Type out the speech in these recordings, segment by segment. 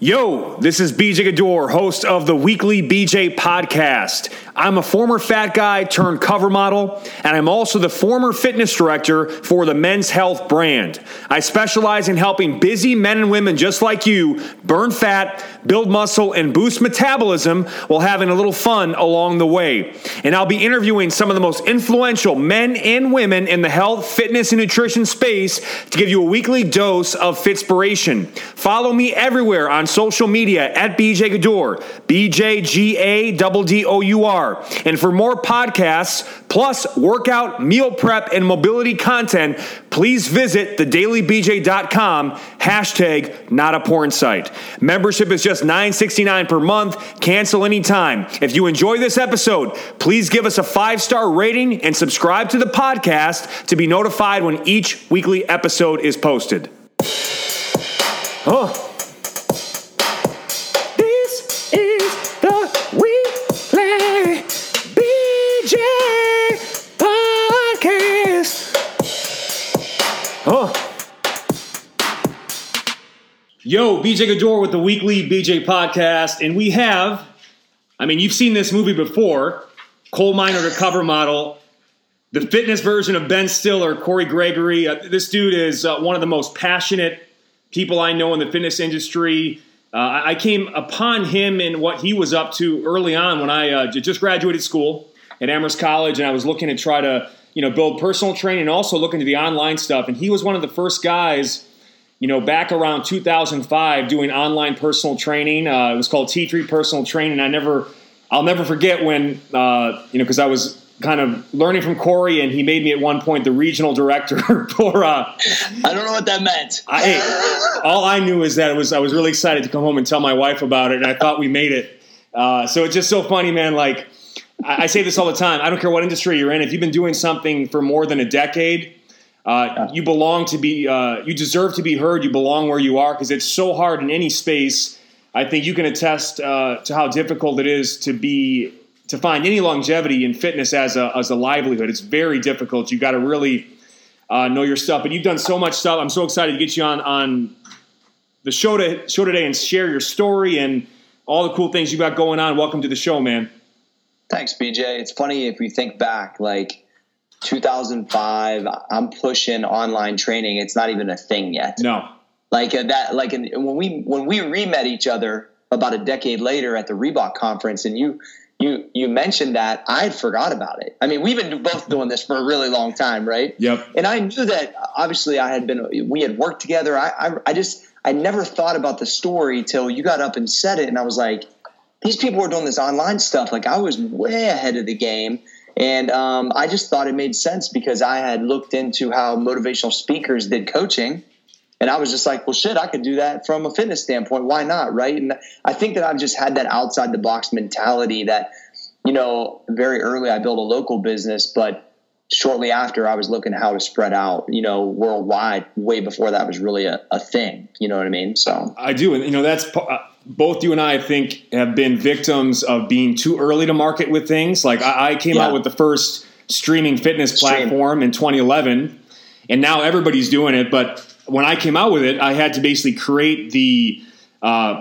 Yo, this is BJ Gador, host of the weekly BJ podcast. I'm a former fat guy turned cover model, and I'm also the former fitness director for the Men's Health brand. I specialize in helping busy men and women just like you burn fat, build muscle, and boost metabolism while having a little fun along the way. And I'll be interviewing some of the most influential men and women in the health, fitness, and nutrition space to give you a weekly dose of fitspiration. Follow me everywhere on social media at BJ Gador, BJGADDOUR. And for more podcasts, plus workout, meal prep, and mobility content, please visit thedailybj.com, hashtag not a porn site. Membership is just $9.69 per month. Cancel anytime. If you enjoy this episode, please give us a 5-star rating and subscribe to the podcast to be notified when each weekly episode is posted. Oh. Yo, BJ Gador with the weekly BJ podcast, and we have, you've seen this movie before, coal miner to cover model, the fitness version of Ben Stiller, Corey Gregory. This dude is one of the most passionate people I know in the fitness industry. I came upon him and what he was up to early on when I just graduated school at Amherst College, and I was looking to try to build personal training and also look into the online stuff, and he was one of the first guys back around 2005, doing online personal training. It was called T3 Personal Training. I'll never forget when, because I was kind of learning from Corey, and he made me at one point the regional director for. I don't know what that meant. All I knew is that I was really excited to come home and tell my wife about it, and I thought we made it. So it's just so funny, man. Like I say this all the time. I don't care what industry you're in. If you've been doing something for more than a decade, you belong to be, you deserve to be heard. You belong where you are, because it's so hard in any space. I think you can attest to how difficult it is to find any longevity in fitness as a livelihood. It's very difficult. You got to really know your stuff. But you've done so much stuff. I'm so excited to get you on the show today and share your story and all the cool things you got going on. Welcome to the show, man. Thanks, BJ. It's funny if you think back, 2005, I'm pushing online training. It's not even a thing yet. No. When we re-met each other about a decade later at the Reebok conference, and you mentioned that, I'd forgot about it. We've been both doing this for a really long time, right? Yep. And I knew that obviously we had worked together. I never thought about the story till you got up and said it. And I was like, these people were doing this online stuff. I was way ahead of the game. And I just thought it made sense because I had looked into how motivational speakers did coaching, and I was just like, well, shit, I could do that from a fitness standpoint. Why not, right? And I think that I've just had that outside the box mentality that, very early I built a local business, but shortly after I was looking at how to spread out, worldwide, way before that was really a thing. You know what I mean? So I do. And, that's both you and I think have been victims of being too early to market with things. I came out with the first streaming fitness platform in 2011, and now everybody's doing it. But when I came out with it, I had to basically create the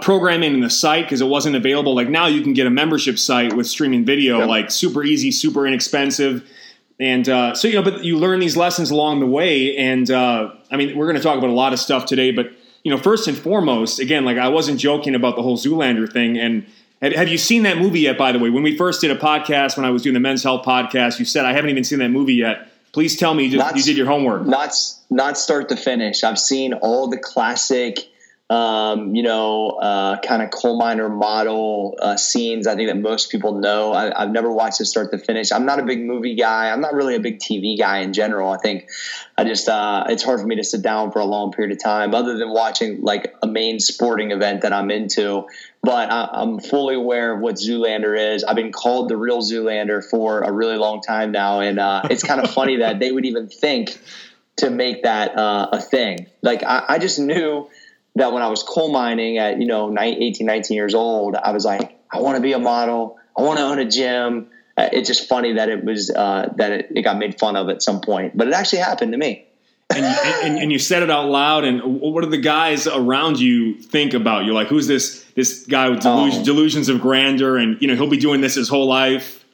programming in the site because it wasn't available. Now you can get a membership site with streaming video, super easy, super inexpensive. And but you learn these lessons along the way. And we're going to talk about a lot of stuff today, but first and foremost, again, I wasn't joking about the whole Zoolander thing. And have you seen that movie yet, by the way? When we first did a podcast, when I was doing the Men's Health podcast, you said, I haven't even seen that movie yet. Please tell me you did your homework. Not start to finish. I've seen all the classic, kind of coal miner model scenes. I think that most people know. I've never watched it start to finish. I'm not a big movie guy. I'm not really a big TV guy in general. I think I just it's hard for me to sit down for a long period of time, other than watching a main sporting event that I'm into. But I'm fully aware of what Zoolander is. I've been called the real Zoolander for a really long time now, and it's kind of funny that they would even think to make that a thing. I just knew that when I was coal mining at, 18, 19 years old, I was like, I want to be a model. I want to own a gym. It's just funny that it got made fun of at some point, but it actually happened to me. And you said it out loud, and what do the guys around you think about you? Like, who's this guy with delusions of grandeur, and, you know, he'll be doing this his whole life?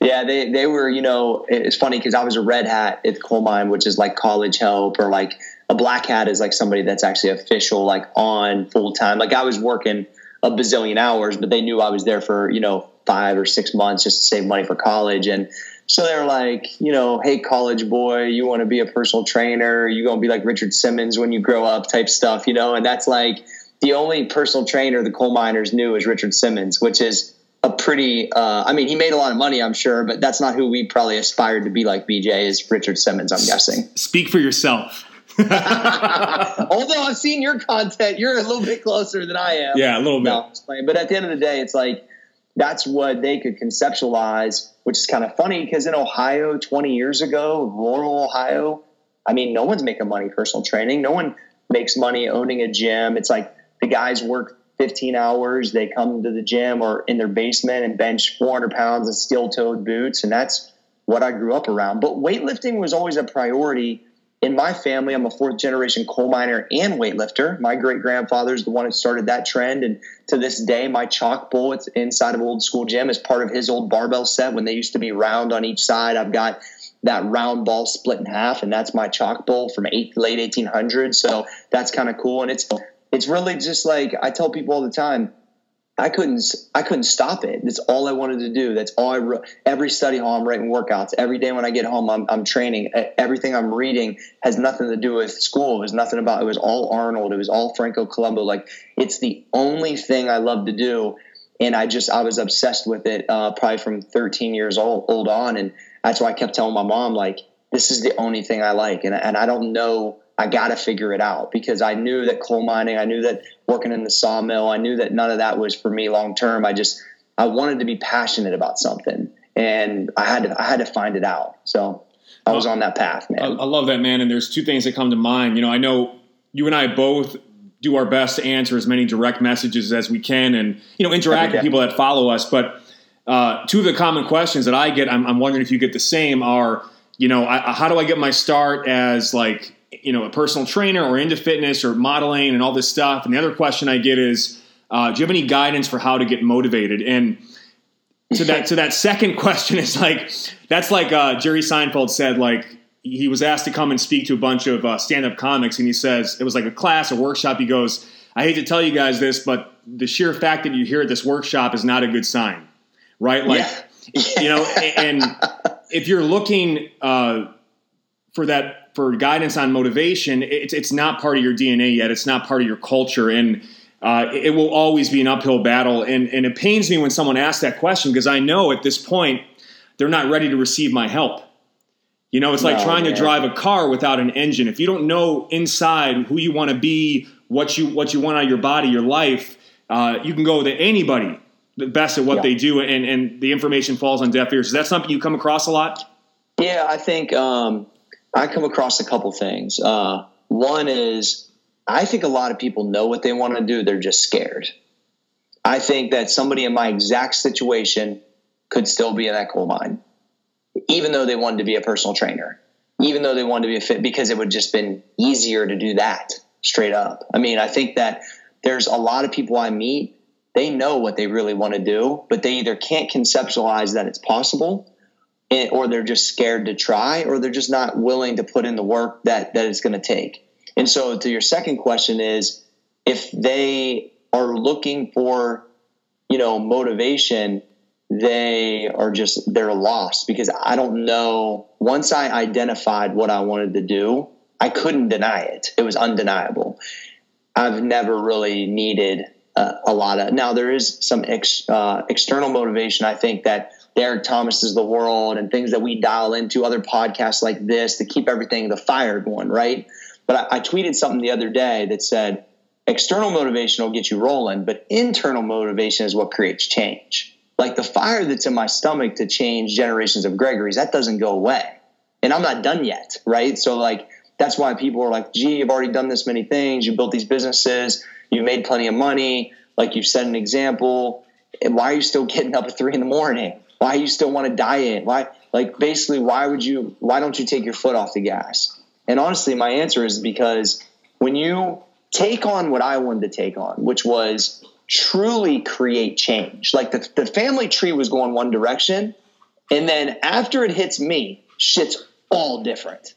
Yeah, they were, you know, it's funny because I was a red hat at the coal mine, which is like college help, or like a black hat is like somebody that's actually official, like on full time. Like I was working a bazillion hours, but they knew I was there for, you know, 5 or 6 months just to save money for college. And so they're like, you know, hey, college boy, you want to be a personal trainer? You going to be like Richard Simmons when you grow up type stuff, you know? And that's like the only personal trainer the coal miners knew is Richard Simmons, which is a pretty, I mean, he made a lot of money, I'm sure, but that's not who we probably aspired to be like BJ is Richard Simmons, I'm guessing. Speak for yourself. Although I've seen your content, you're a little bit closer than I am. Yeah, a little bit. No, I'm just playing. But at the end of the day, it's like, that's what they could conceptualize, which is kind of funny because in Ohio 20 years ago, rural Ohio, I mean, no one's making money personal training. No one makes money owning a gym. It's like the guys work 15 hours. They come to the gym or in their basement and bench 400 pounds in steel-toed boots, and that's what I grew up around. But weightlifting was always a priority. In my family, I'm a fourth-generation coal miner and weightlifter. My great-grandfather is the one who started that trend, and to this day, my chalk bowl inside of Old School Gym is part of his old barbell set when they used to be round on each side. I've got that round ball split in half, and that's my chalk bowl from late 1800s, so that's kind of cool. And it's really just like I tell people all the time, I couldn't stop it. That's all I wanted to do. That's all every study hall I'm writing workouts. Every day when I get home, I'm training. Everything I'm reading has nothing to do with school. It was nothing about, it was all Arnold. It was all Franco Colombo. Like it's the only thing I love to do. And I was obsessed with it probably from 13 years old on. And that's why I kept telling my mom, like, this is the only thing I like. And I don't know, I got to figure it out because I knew that coal mining, I knew that working in the sawmill, I knew that none of that was for me long-term. I wanted to be passionate about something and I had to find it out. So I was on that path, man. I love that, man. And there's two things that come to mind. You know, I know you and I both do our best to answer as many direct messages as we can and, you know, interact with people that follow us. But two of the common questions that I get, I'm wondering if you get the same are, you know, how do I get my start as like, you know, a personal trainer or into fitness or modeling and all this stuff. And the other question I get is, do you have any guidance for how to get motivated? And to that second question is like, that's like Jerry Seinfeld said, like he was asked to come and speak to a bunch of stand-up comics. And he says, it was like a class, a workshop. He goes, I hate to tell you guys this, but the sheer fact that you're here at this workshop is not a good sign. Right. Like, you know, and if you're looking for guidance on motivation, it's not part of your DNA yet. It's not part of your culture. And it will always be an uphill battle. And it pains me when someone asks that question because I know at this point they're not ready to receive my help. You know, it's like trying to drive a car without an engine. If you don't know inside who you want to be, what you want out of your body, your life, you can go to anybody the best at what they do. And the information falls on deaf ears. Is that something you come across a lot? Yeah, I think I come across a couple things. One is I think a lot of people know what they want to do. They're just scared. I think that somebody in my exact situation could still be in that coal mine, even though they wanted to be a personal trainer, even though they wanted to be a fit, because it would just been easier to do that straight up. I mean, I think that there's a lot of people I meet, they know what they really want to do, but they either can't conceptualize that it's possible or they're just scared to try, or they're just not willing to put in the work that it's going to take. And so to your second question is, if they are looking for, you know, motivation, they're lost because I don't know. Once I identified what I wanted to do, I couldn't deny it. It was undeniable. I've never really needed a lot of, now there is some external motivation. I think that Derek Thomas is the world and things that we dial into other podcasts like this to keep everything, the fire going. Right. But I tweeted something the other day that said external motivation will get you rolling, but internal motivation is what creates change. Like the fire that's in my stomach to change generations of Gregory's, that doesn't go away and I'm not done yet. Right. So like, that's why people are like, gee, you've already done this many things. You built these businesses, you made plenty of money. Like you set an example. And why are you still getting up at 3 a.m? Why you still want to diet? Why don't you take your foot off the gas? And honestly, my answer is because when you take on what I wanted to take on, which was truly create change, like the family tree was going one direction. And then after it hits me, shit's all different.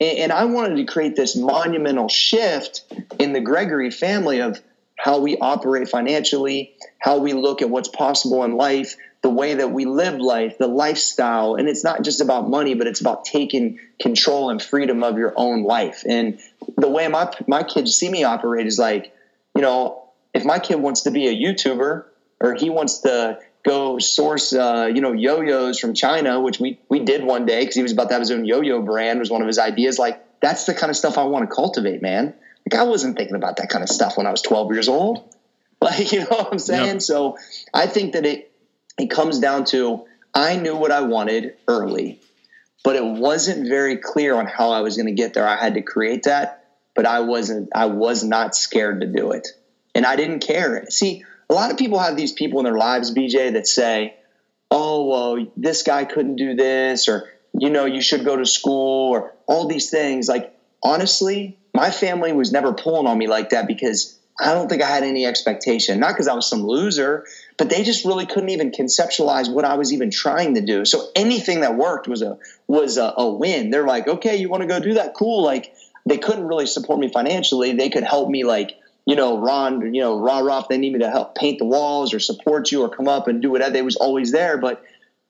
And I wanted to create this monumental shift in the Gregory family of how we operate financially, how we look at what's possible in life, the way that we live life, the lifestyle. And it's not just about money, but it's about taking control and freedom of your own life. And the way my kids see me operate is like, you know, if my kid wants to be a YouTuber or he wants to go source, yo-yos from China, which we did one day because he was about to have his own yo-yo brand, was one of his ideas. Like, that's the kind of stuff I want to cultivate, man. Like, I wasn't thinking about that kind of stuff when I was 12 years old. Like, you know what I'm saying? Yep. So I think that it comes down to, I knew what I wanted early, but it wasn't very clear on how I was going to get there. I had to create that, but I was not scared to do it. And I didn't care. See, a lot of people have these people in their lives, BJ, that say, oh, well, this guy couldn't do this, or, you know, you should go to school, or all these things. Like, honestly, my family was never pulling on me like that because I don't think I had any expectation. Not because I was some loser, but they just really couldn't even conceptualize what I was even trying to do. So anything that worked was a win. They're like, okay, you want to go do that? Cool. Like, they couldn't really support me financially. They could help me, like, you know, Ron, you know, rah-rah, if they need me to help paint the walls or support you or come up and do whatever, they was always there. But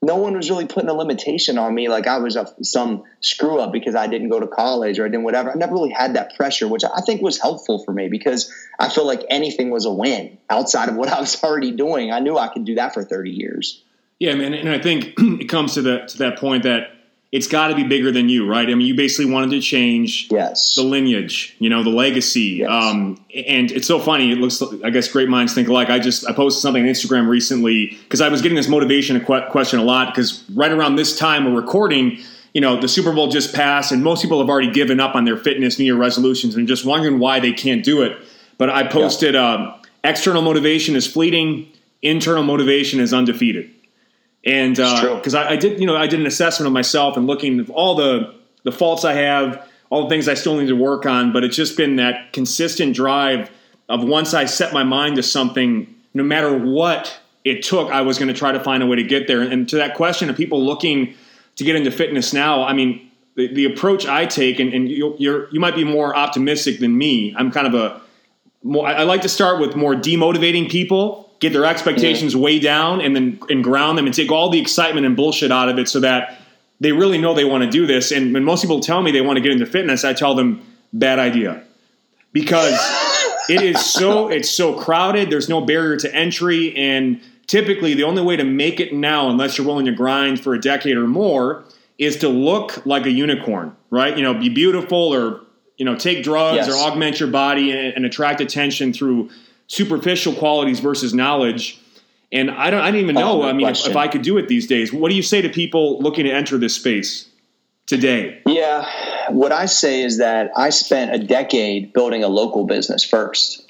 no one was really putting a limitation on me like I was some screw-up because I didn't go to college or I didn't whatever. I never really had that pressure, which I think was helpful for me because I feel like anything was a win outside of what I was already doing. I knew I could do that for 30 years. Yeah, man, and I think it comes to that point that it's got to be bigger than you, right? I mean, you basically wanted to change the lineage, you know, the legacy. Yes. And it's so funny. It looks like, I guess, great minds think alike. I posted something on Instagram recently because I was getting this motivation question a lot because right around this time we're recording, you know, the Super Bowl just passed and most people have already given up on their fitness New Year resolutions and just wondering why they can't do it. But I posted external motivation is fleeting. Internal motivation is undefeated. And because I did an assessment of myself and looking at all the faults I have, all the things I still need to work on. But it's just been that consistent drive of once I set my mind to something, no matter what it took, I was going to try to find a way to get there. And to that question of people looking to get into fitness now, I mean, the approach I take, and you might be more optimistic than me. I'm kind of I like to start with more demotivating people. Get their expectations way down and then ground them and take all the excitement and bullshit out of it so that they really know they want to do this. And when most people tell me they want to get into fitness, I tell them bad idea because it's so crowded. There's no barrier to entry. And typically the only way to make it now, unless you're willing to grind for a decade or more, is to look like a unicorn, right? You know, be beautiful or, you know, take drugs or augment your body and attract attention through superficial qualities versus knowledge. And I didn't even know, I mean, if I could do it these days. What do you say to people looking to enter this space today? Yeah. What I say is that I spent a decade building a local business first.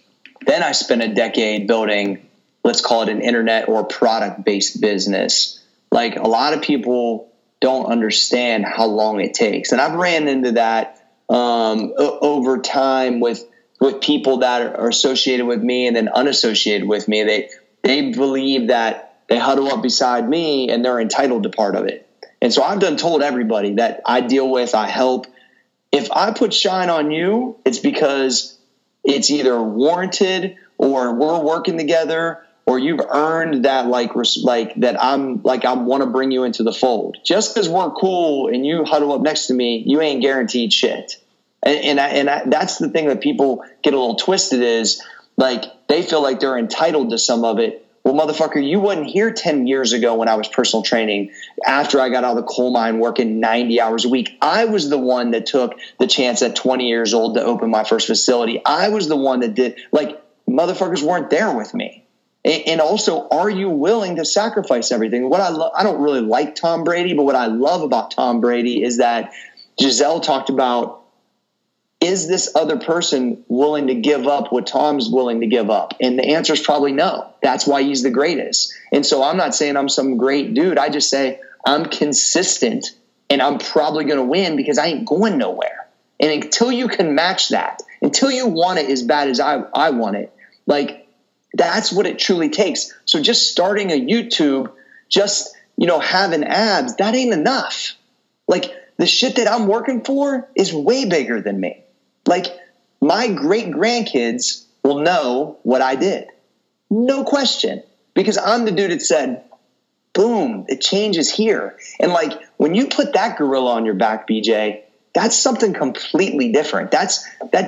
Then I spent a decade building, let's call it an internet or product-based business. Like, a lot of people don't understand how long it takes. And I've ran into that over time with people that are associated with me and then unassociated with me. They believe that they huddle up beside me and they're entitled to part of it. And so I've done told everybody that I deal with, I help. If I put shine on you, it's because it's either warranted or we're working together or you've earned that, like that I'm like, I want to bring you into the fold. Just because we're cool and you huddle up next to me, you ain't guaranteed shit. And that's the thing that people get a little twisted is, like, they feel like they're entitled to some of it. Well, motherfucker, you wasn't here 10 years ago when I was personal training after I got out of the coal mine working 90 hours a week. I was the one that took the chance at 20 years old to open my first facility. I was the one that did, like, motherfuckers weren't there with me. And also, are you willing to sacrifice everything? What I don't really like Tom Brady, but what I love about Tom Brady is that Gisele talked about, is this other person willing to give up what Tom's willing to give up? And the answer is probably no. That's why he's the greatest. And so I'm not saying I'm some great dude. I just say I'm consistent and I'm probably going to win because I ain't going nowhere. And until you can match that, until you want it as bad as I want it, like that's what it truly takes. So just starting a YouTube, just, you know, having abs, that ain't enough. Like the shit that I'm working for is way bigger than me. Like my great grandkids will know what I did. No question. Because I'm the dude that said, boom, it changes here. And like when you put that gorilla on your back, BJ, that's something completely different. The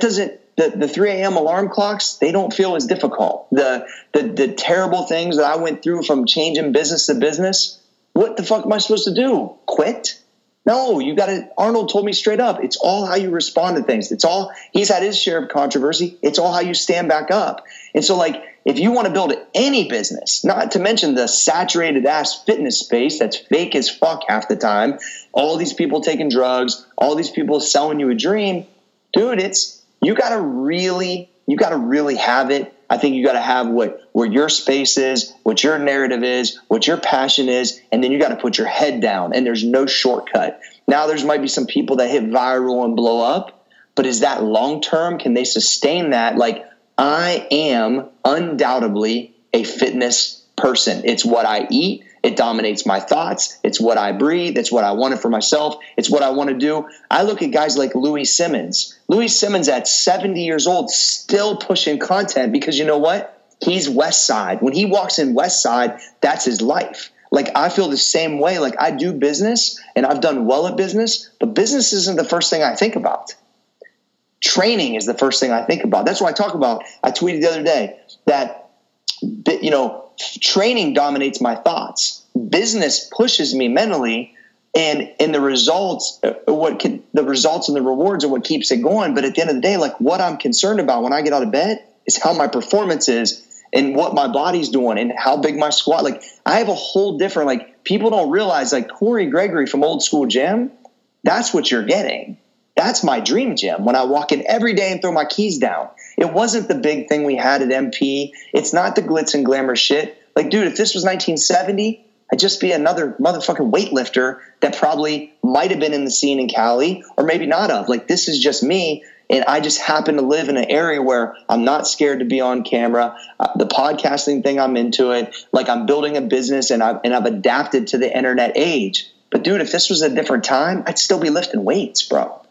3 a.m. alarm clocks, they don't feel as difficult. The terrible things that I went through from changing business to business, what the fuck am I supposed to do? Quit? No, you got to – Arnold told me straight up, it's all how you respond to things. It's all – he's had his share of controversy. It's all how you stand back up. And so like if you want to build any business, not to mention the saturated ass fitness space that's fake as fuck half the time, all these people taking drugs, all these people selling you a dream, dude, it's – you got to really have it. I think you got to have where your space is, what your narrative is, what your passion is, and then you got to put your head down, and there's no shortcut. Now there's might be some people that hit viral and blow up, but is that long-term? Can they sustain that? Like I am undoubtedly a fitness person. It's what I eat. It dominates my thoughts. It's what I breathe. It's what I wanted for myself. It's what I want to do. I look at guys like Louis Simmons. Louis Simmons at 70 years old still pushing content because you know what? He's Westside. When he walks in Westside, that's his life. Like I feel the same way. Like I do business and I've done well at business, but business isn't the first thing I think about. Training is the first thing I think about. That's why I talk about. I tweeted the other day that, you know, training dominates my thoughts. Business pushes me mentally, and the results and the rewards are what keeps it going. But at the end of the day, like what I'm concerned about when I get out of bed is how my performance is and what my body's doing and how big my squat. Like I have a whole different, like people don't realize like Corey Gregory from Old School Gym, that's what you're getting. That's my dream gym. When I walk in every day and throw my keys down, it wasn't the big thing we had at MP. It's not the glitz and glamour shit. Like, dude, if this was 1970, I'd just be another motherfucking weightlifter that probably might have been in the scene in Cali or maybe not of. Like, this is just me, and I just happen to live in an area where I'm not scared to be on camera. The podcasting thing, I'm into it. Like, I'm building a business, and I've adapted to the internet age. But, dude, if this was a different time, I'd still be lifting weights, bro.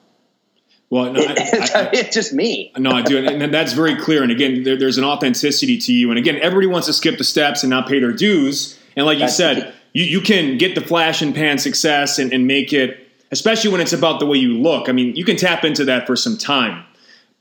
Well, no, it's just me. No, I do. And that's very clear. And again, there's an authenticity to you. And again, everybody wants to skip the steps and not pay their dues. And like you said, you can get the flash and pan success and make it, especially when it's about the way you look. I mean, you can tap into that for some time.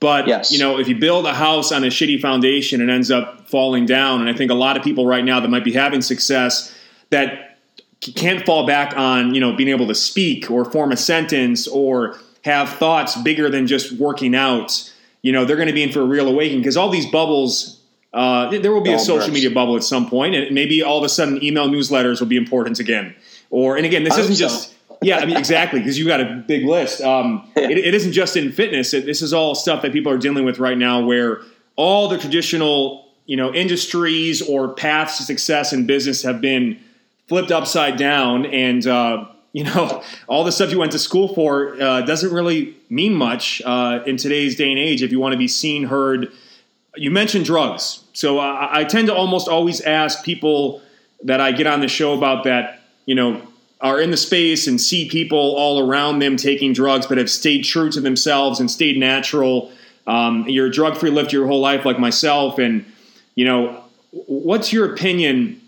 But, yes. You know, if you build a house on a shitty foundation, it ends up falling down. And I think a lot of people right now that might be having success that can't fall back on, you know, being able to speak or form a sentence or have thoughts bigger than just working out, you know, they're going to be in for a real awakening because all these bubbles, there will be a social media bubble at some point, and maybe all of a sudden email newsletters will be important again. Exactly, because you got a big list. It isn't just in fitness. This is all stuff that people are dealing with right now where all the traditional, you know, industries or paths to success in business have been flipped upside down and, you know, all the stuff you went to school for doesn't really mean much in today's day and age if you want to be seen, heard. You mentioned drugs. So I tend to almost always ask people that I get on the show about that, you know, are in the space and see people all around them taking drugs but have stayed true to themselves and stayed natural. You're a drug-free lifter your whole life like myself. And, you know, what's your opinion?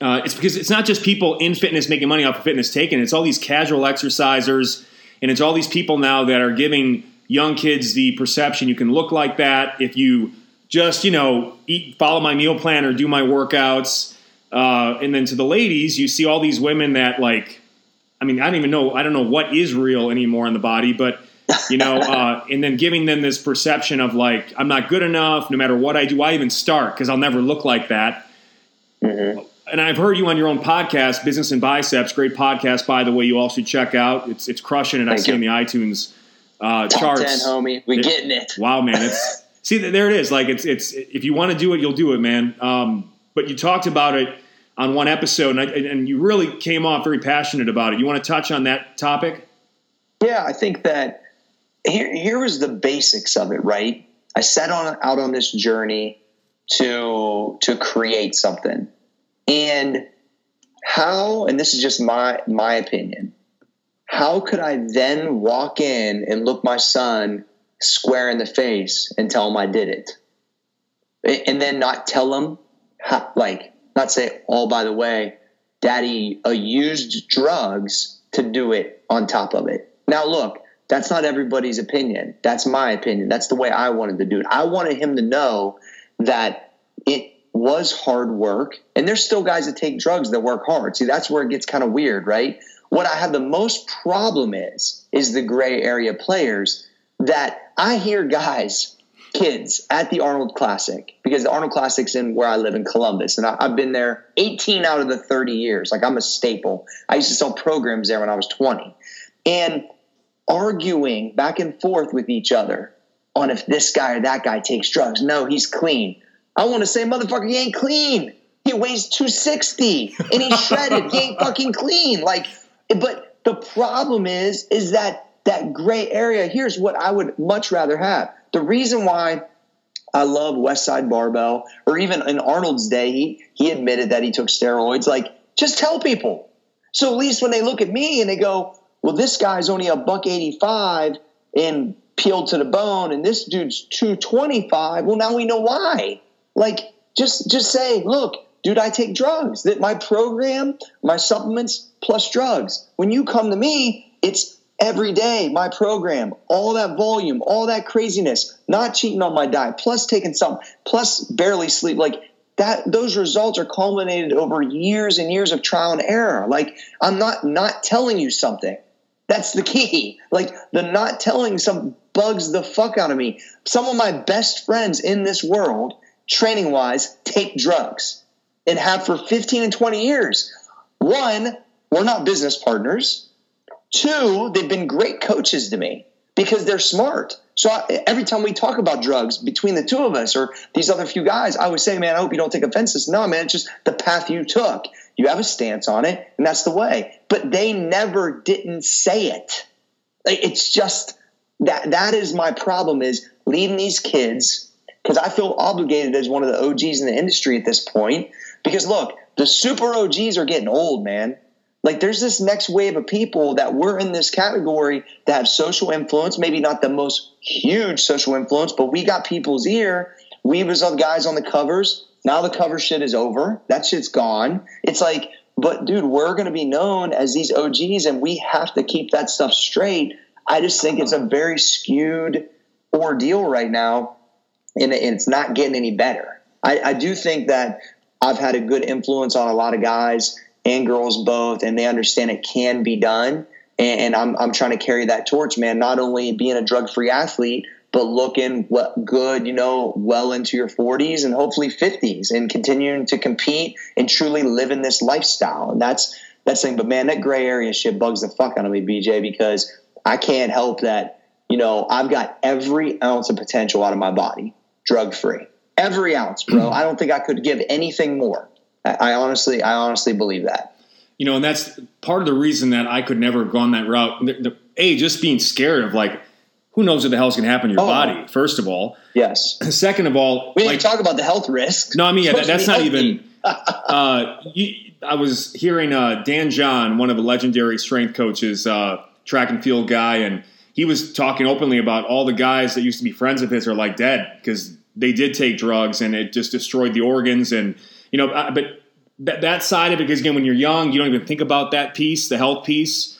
It's because it's not just people in fitness making money off of fitness taken. It's all these casual exercisers, and it's all these people now that are giving young kids the perception you can look like that if you just, you know, follow my meal plan or do my workouts. And then to the ladies, you see all these women that like, I mean, I don't know what is real anymore in the body, but you know, and then giving them this perception of like, I'm not good enough, no matter what I do. I even start because I'll never look like that. Mm-hmm. And I've heard you on your own podcast, Business and Biceps, great podcast, by the way, you all should check out. It's crushing it. I see it in the iTunes charts. Top 10, homie. We're getting it. Wow, man. See, there it is. Like it's if you want to do it, you'll do it, man. But you talked about it on one episode, and you really came off very passionate about it. You want to touch on that topic? Yeah, I think that here was the basics of it, right? I set out on this journey to create something. And how, and this is just my opinion, how could I then walk in and look my son square in the face and tell him I did it? And then not tell him, not say, oh, by the way, daddy used drugs to do it on top of it. Now, look, that's not everybody's opinion. That's my opinion. That's the way I wanted to do it. I wanted him to know that it was hard work. And there's still guys that take drugs that work hard. See, that's where it gets kind of weird, right? What I have the most problem is the gray area players that I hear kids at the Arnold Classic, because the Arnold Classic's in where I live in Columbus, and I've been there 18 out of the 30 years. Like, I'm a staple. I used to sell programs there when I was 20. And arguing back and forth with each other on if this guy or that guy takes drugs. No, he's clean. I want to say, motherfucker, he ain't clean. He weighs 260 and he's shredded. He ain't fucking clean. Like, but the problem is that gray area. Here's what I would much rather have. The reason why I love Westside Barbell, or even in Arnold's day, he admitted that he took steroids. Like, just tell people. So at least when they look at me and they go, well, this guy's only a $185 and peeled to the bone, and this dude's 225. Well, now we know why. Like, just say, look, dude, I take drugs. That my program, my supplements plus drugs. When you come to me, it's every day, my program, all that volume, all that craziness, not cheating on my diet, plus taking something, plus barely sleep. Like, that, those results are culminated over years and years of trial and error. Like, I'm not telling you something. That's the key. Like, the not telling some bugs the fuck out of me. Some of my best friends in this world, training wise, take drugs and have for 15 and 20 years. One, we're not business partners. Two, they've been great coaches to me because they're smart. So every time we talk about drugs between the two of us or these other few guys, I would say, man, I hope you don't take offense to this. No, man, it's just the path you took. You have a stance on it, and that's the way. But they never didn't say it. It's just that is my problem, is leading these kids, because I feel obligated as one of the OGs in the industry at this point. Because, look, the super OGs are getting old, man. Like, there's this next wave of people that were in this category that have social influence, maybe not the most huge social influence, but we got people's ear. We was the guys on the covers. Now the cover shit is over. That shit's gone. It's like, but dude, we're going to be known as these OGs, and we have to keep that stuff straight. I just think it's a very skewed ordeal right now, and it's not getting any better. I do think that I've had a good influence on a lot of guys and girls both, and they understand it can be done. And I'm trying to carry that torch, man, not only being a drug-free athlete, but looking good, well into your 40s and hopefully 50s and continuing to compete and truly living this lifestyle. And that's the thing. But, man, that gray area shit bugs the fuck out of me, BJ, because I can't help that, I've got every ounce of potential out of my body, drug-free. Every ounce, bro. I don't think I could give anything more. I honestly believe that. And that's part of the reason that I could never have gone that route. Just being scared of, like, who knows what the hell's going to happen to your body, first of all. Yes. Second of all. We didn't talk about the health risks. No, I mean, that's not even. I was hearing Dan John, one of the legendary strength coaches, track and field guy, and he was talking openly about all the guys that used to be friends of his are, like, dead because they did take drugs and it just destroyed the organs and – but that side of it, because, again, when you're young, you don't even think about that piece, the health piece,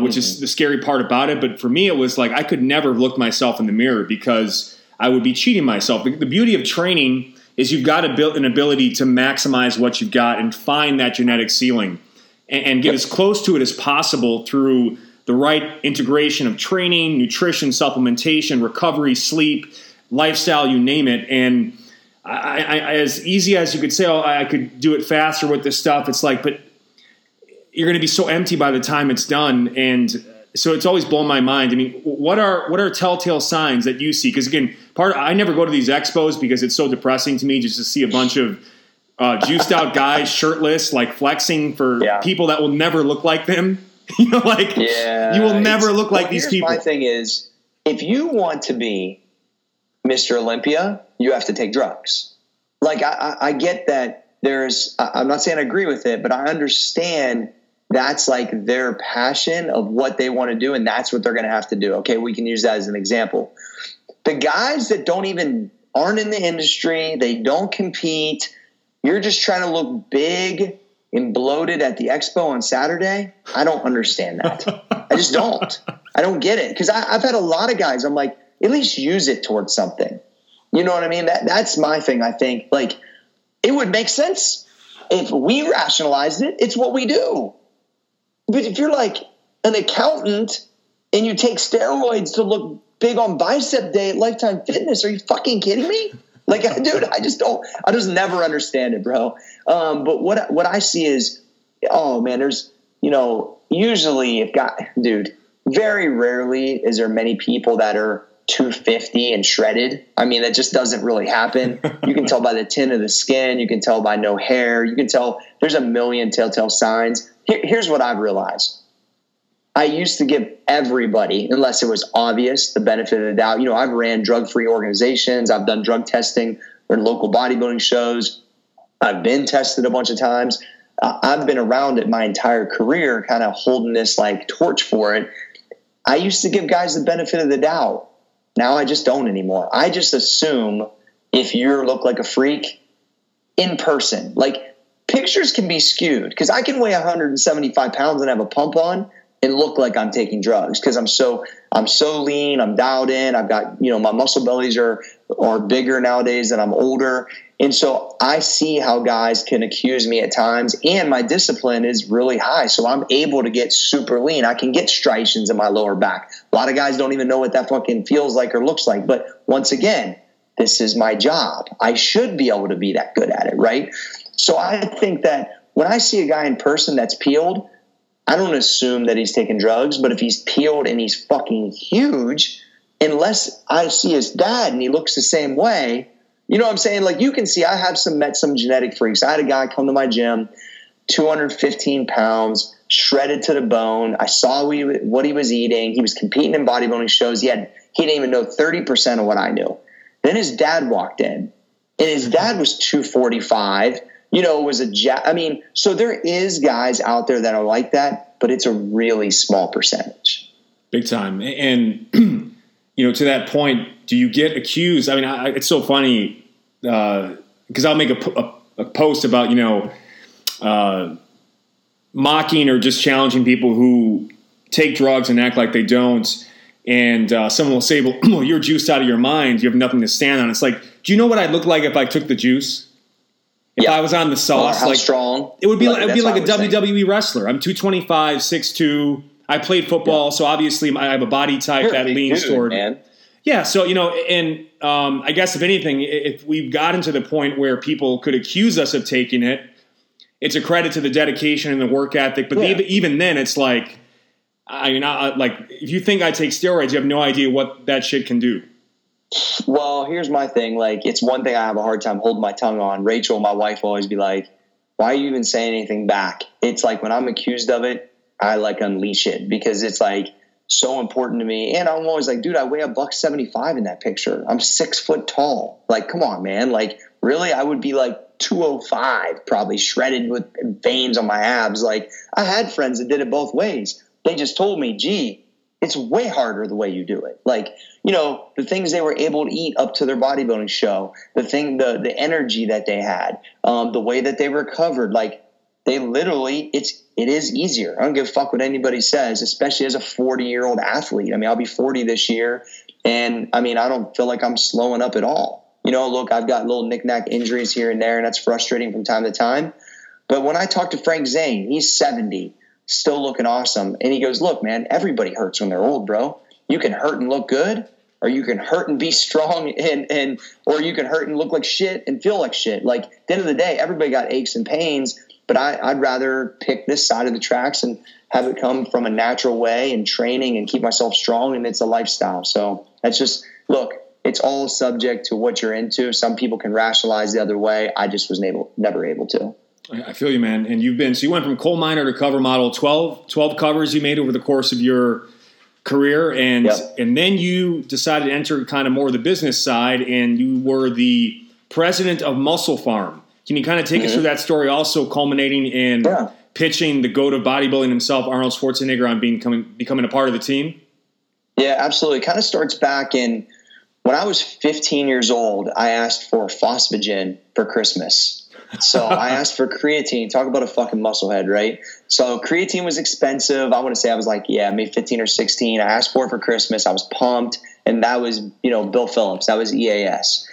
which is the scary part about it. But for me, it was like I could never look myself in the mirror because I would be cheating myself. The beauty of training is you've got to build an ability to maximize what you've got and find that genetic ceiling and get as close to it as possible through the right integration of training, nutrition, supplementation, recovery, sleep, lifestyle, you name it. And I as easy as you could say, oh, I could do it faster with this stuff. It's like, but you're going to be so empty by the time it's done. And so it's always blown my mind. I mean, what are telltale signs that you see? Because, again, I never go to these expos because it's so depressing to me just to see a bunch of juiced out guys shirtless, like flexing for people that will never look like them. You will never look like these people. My thing is, if you want to be Mr. Olympia, you have to take drugs. Like, I get that there's, I'm not saying I agree with it, but I understand that's like their passion of what they want to do. And that's what they're going to have to do. Okay. We can use that as an example. The guys that don't even aren't in the industry, they don't compete. You're just trying to look big and bloated at the expo on Saturday. I don't understand that. I just don't. I don't get it. Cause I've had a lot of guys. I'm like, at least use it towards something. You know what I mean? That's my thing. I think like it would make sense if we rationalized it. It's what we do. But if you're like an accountant and you take steroids to look big on bicep day at Lifetime Fitness, are you fucking kidding me? Like, dude, I just never understand it, bro. But what I see is, oh man, there's, you know, usually if guy, dude, very rarely is there many people that are 250 and shredded. I mean, that just doesn't really happen. You can tell by the tint of the skin. You can tell by no hair. You can tell there's a million telltale signs. Here's what I've realized. I used to give everybody, unless it was obvious, the benefit of the doubt. You know, I've ran drug-free organizations. I've done drug testing or local bodybuilding shows. I've been tested a bunch of times. I've been around it my entire career, kind of holding this like torch for it. I used to give guys the benefit of the doubt. Now I just don't anymore. I just assume if you look like a freak in person, like pictures can be skewed because I can weigh 175 pounds and have a pump on and look like I'm taking drugs because I'm so lean, I'm dialed in. I've got, you know, my muscle bellies are bigger nowadays and I'm older. And so I see how guys can accuse me at times, and my discipline is really high. So I'm able to get super lean. I can get striations in my lower back. A lot of guys don't even know what that fucking feels like or looks like. But once again, this is my job. I should be able to be that good at it, right? So I think that when I see a guy in person that's peeled, I don't assume that he's taking drugs, but if he's peeled and he's fucking huge, unless I see his dad and he looks the same way, you know what I'm saying? Like you can see, I have met some genetic freaks. I had a guy come to my gym, 215 pounds, shredded to the bone. I saw what he was eating. He was competing in bodybuilding shows. He didn't even know 30% of what I knew. Then his dad walked in, and his dad was 245. You know, was so there is guys out there that are like that, but it's a really small percentage. Big time, and. You know, to that point, do you get accused? I mean, it's so funny because I'll make a post about, you know, mocking or just challenging people who take drugs and act like they don't. And someone will say, well, you're juiced out of your mind. You have nothing to stand on. It's like, do you know what I'd look like if I took the juice? If I was on the sauce, like strong, it would be like, a WWE wrestler. I'm 225, 6'2". I played football, so obviously I have a body type that leans toward. Yeah, so, you know, and I guess if anything, if we've gotten to the point where people could accuse us of taking it, it's a credit to the dedication and the work ethic. But even then, it's like, I mean, like if you think I take steroids, you have no idea what that shit can do. Well, here's my thing. Like, it's one thing I have a hard time holding my tongue on. Rachel, my wife, will always be like, why are you even saying anything back? It's like when I'm accused of it, I like unleash it because it's like so important to me. And I'm always like, dude, I weigh 175 in that picture. I'm 6 foot tall. Like, come on, man. Like really, I would be like 205, probably shredded with veins on my abs. Like I had friends that did it both ways. They just told me, gee, it's way harder the way you do it. Like, you know, the things they were able to eat up to their bodybuilding show, the energy that they had, the way that they recovered, like they literally it is easier. I don't give a fuck what anybody says, especially as a 40-year-old athlete. I mean, I'll be 40 this year, and I mean, I don't feel like I'm slowing up at all. You know, look, I've got little knick-knack injuries here and there, and that's frustrating from time to time. But when I talk to Frank Zane, he's 70, still looking awesome. And he goes, look, man, everybody hurts when they're old, bro. You can hurt and look good, or you can hurt and be strong, or you can hurt and look like shit and feel like shit. Like, at the end of the day, everybody got aches and pains. But I'd rather pick this side of the tracks and have it come from a natural way and training and keep myself strong. And it's a lifestyle. So that's just, look, it's all subject to what you're into. Some people can rationalize the other way. I just was never able to. I feel you, man. And you went from coal miner to cover model, 12 covers you made over the course of your career, and and then you decided to enter kind of more the business side, and you were the president of Muscle Pharm. Can you kind of take us through that story, also culminating in pitching the goat of bodybuilding himself, Arnold Schwarzenegger, on becoming a part of the team? Yeah, absolutely. It kind of starts back in when I was 15 years old. I asked for phosphagen for Christmas. So I asked for creatine. Talk about a fucking musclehead, right? So creatine was expensive. I want to say I was like, maybe 15 or 16. I asked for it for Christmas. I was pumped. And that was, you know, Bill Phillips. That was EAS.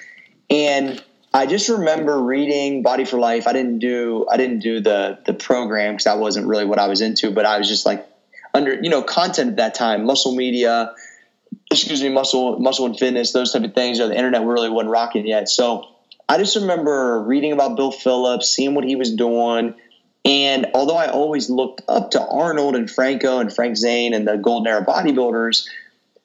And I just remember reading Body for Life. I didn't do the program because that wasn't really what I was into, but I was just like under, you know, content at that time, muscle media, muscle and fitness, those type of things. You know, the internet really wasn't rocking yet. So I just remember reading about Bill Phillips, seeing what he was doing. And although I always looked up to Arnold and Franco and Frank Zane and the golden era bodybuilders,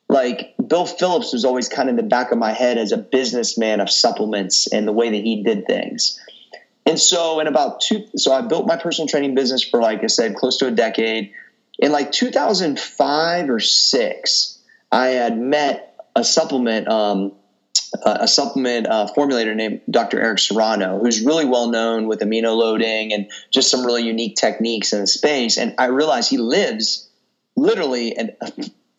like Bill Phillips was always kind of in the back of my head as a businessman of supplements and the way that he did things. And so I built my personal training business for, like I said, close to a decade. In like 2005 or 6, I had met a supplement formulator named Dr. Eric Serrano, who's really well known with amino loading and just some really unique techniques in the space. And I realized he lives literally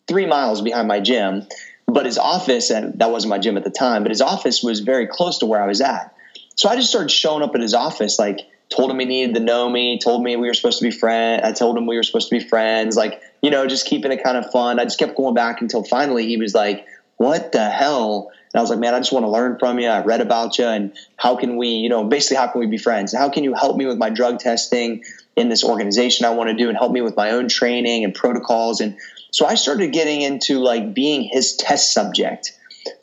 3 miles behind my gym, but his office, and that wasn't my gym at the time, but his office was very close to where I was at. So I just started showing up at his office, like told him he needed to know me, told me we were supposed to be friends. I told him we were supposed to be friends, like, you know, just keeping it kind of fun. I just kept going back until finally he was like, what the hell? And I was like, man, I just want to learn from you. I read about you, and how can we be friends? And how can you help me with my drug testing in this organization I want to do, and help me with my own training and protocols? And so I started getting into like being his test subject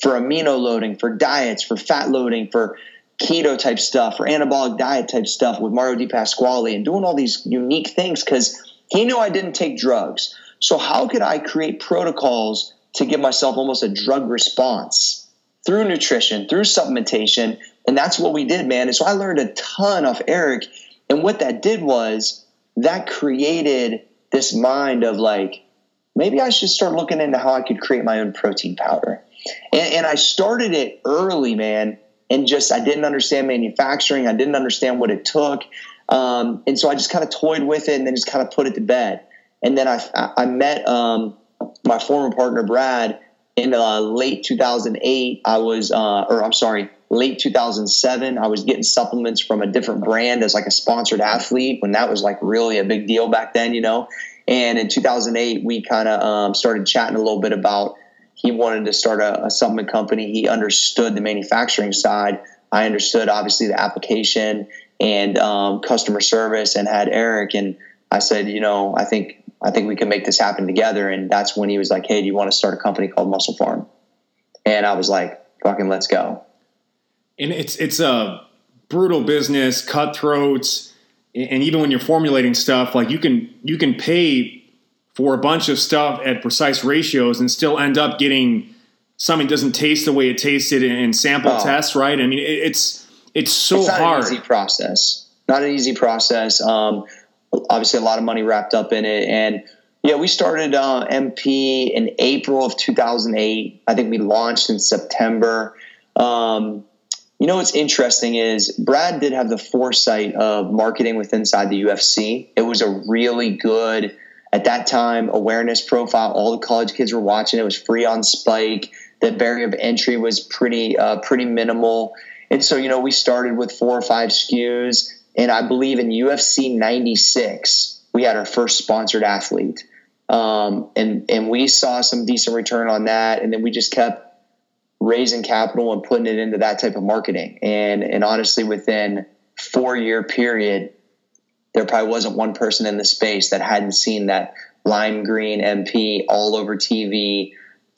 for amino loading, for diets, for fat loading, for keto type stuff, for anabolic diet type stuff with Mario Di Pasquale, and doing all these unique things because he knew I didn't take drugs. So how could I create protocols to give myself almost a drug response through nutrition, through supplementation? And that's what we did, man. And so I learned a ton off Eric. And what that did was that created this mind of like, maybe I should start looking into how I could create my own protein powder. And I started it early, man, and just I didn't understand manufacturing. I didn't understand what it took. And so I just kind of toyed with it and then just kind of put it to bed. And then I met my former partner, Brad, in late 2008. Late 2007, I was getting supplements from a different brand as like a sponsored athlete, when that was like really a big deal back then, you know. And in 2008, we kind of started chatting a little bit about he wanted to start a supplement company. He understood the manufacturing side. I understood, obviously, the application and customer service, and had Eric. And I said, you know, I think we can make this happen together. And that's when he was like, hey, do you want to start a company called Muscle Pharm? And I was like, fucking let's go. And it's a brutal business, cutthroats. And even when you're formulating stuff, like you can pay for a bunch of stuff at precise ratios and still end up getting something that doesn't taste the way it tasted in sample tests, right? I mean, it's so hard. It's not an easy process. Not an easy process. Obviously, a lot of money wrapped up in it. And yeah, we started MP in April of 2008. I think we launched in September. You know, what's interesting is Brad did have the foresight of marketing with inside the UFC. It was a really good, at that time, awareness profile. All the college kids were watching. It was free on Spike. The barrier of entry was pretty minimal. And so, you know, we started with 4 or 5 SKUs. And I believe in UFC 96, we had our first sponsored athlete. And we saw some decent return on that. And then we just kept raising capital and putting it into that type of marketing. And honestly, within 4-year period, there probably wasn't one person in the space that hadn't seen that lime green MP all over TV,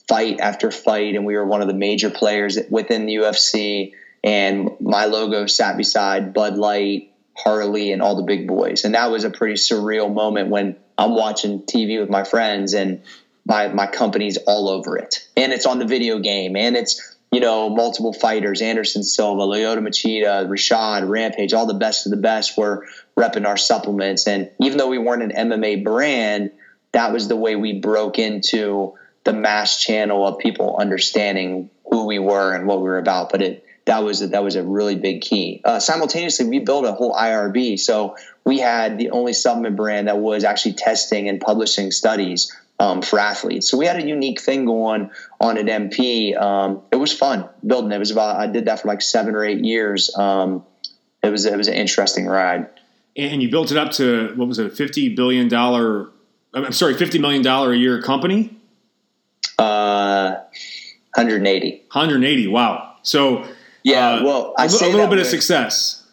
fight after fight. And we were one of the major players within the UFC. And my logo sat beside Bud Light, Harley, and all the big boys. And that was a pretty surreal moment when I'm watching TV with my friends and my company's all over it, and it's on the video game, and it's, you know, multiple fighters, Anderson Silva, Lyoto Machida, Rashad, Rampage, all the best of the best were repping our supplements. And even though we weren't an MMA brand, that was the way we broke into the mass channel of people understanding who we were and what we were about. But that was a really big key. Simultaneously, we built a whole IRB. So we had the only supplement brand that was actually testing and publishing studies for athletes. So we had a unique thing going on at MP. It was fun building it. I did that for like 7 or 8 years. It was an interesting ride. And you built it up to, what was it, $50 million a year company? 180. 180. Wow. So yeah, a little bit of success.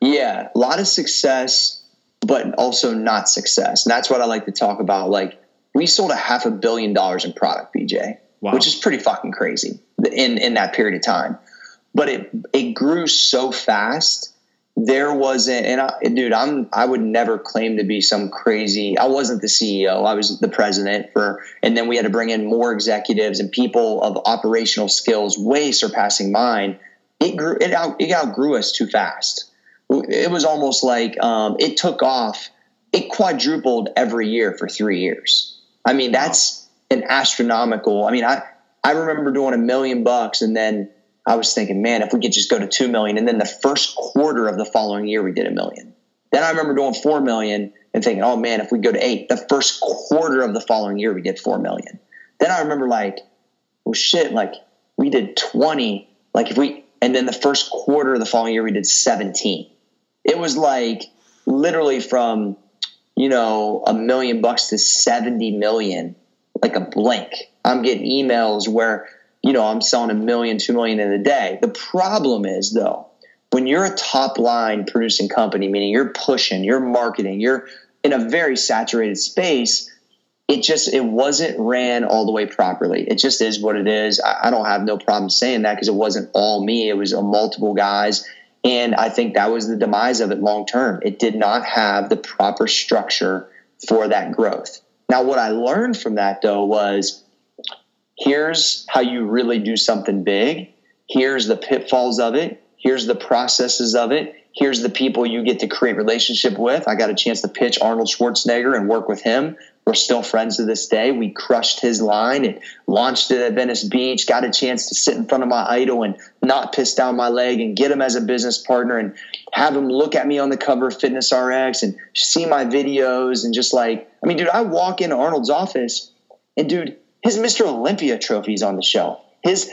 Yeah, a lot of success, but also not success. And that's what I like to talk about. Like, we sold $500 million in product, BJ, wow, which is pretty fucking crazy in that period of time. But it grew so fast. There wasn't, and I would never claim to be some crazy. I wasn't the CEO. I was the president and then we had to bring in more executives and people of operational skills way surpassing mine. It outgrew us too fast. It was almost like it took off. It quadrupled every year for 3 years. I mean, that's an astronomical. I mean, I remember doing $1 million, and then I was thinking, man, if we could just go to $2 million, and then the first quarter of the following year, we did $1 million. Then I remember doing $4 million and thinking, oh man, if we go to $8 million, the first quarter of the following year, we did $4 million. Then I remember like, well, shit, like we did 20, and then the first quarter of the following year, we did 17. It was like literally from, $1 million to 70 million, like a blink. I'm getting emails where, I'm selling $1 million, $2 million in a day. The problem is, though, when you're a top line producing company, meaning you're pushing, you're marketing, you're in a very saturated space, it wasn't ran all the way properly. It just is what it is. I don't have no problem saying that because it wasn't all me. It was multiple guys. And I think that was the demise of it long term. It did not have the proper structure for that growth. Now, what I learned from that, though, was here's how you really do something big. Here's the pitfalls of it. Here's the processes of it. Here's the people you get to create relationship with. I got a chance to pitch Arnold Schwarzenegger and work with him. We're still friends to this day. We crushed his line and launched it at Venice Beach, got a chance to sit in front of my idol and not piss down my leg and get him as a business partner and have him look at me on the cover of Fitness RX and see my videos and just like, I mean, dude, I walk into Arnold's office and dude, his Mr. Olympia trophies on the shelf. His,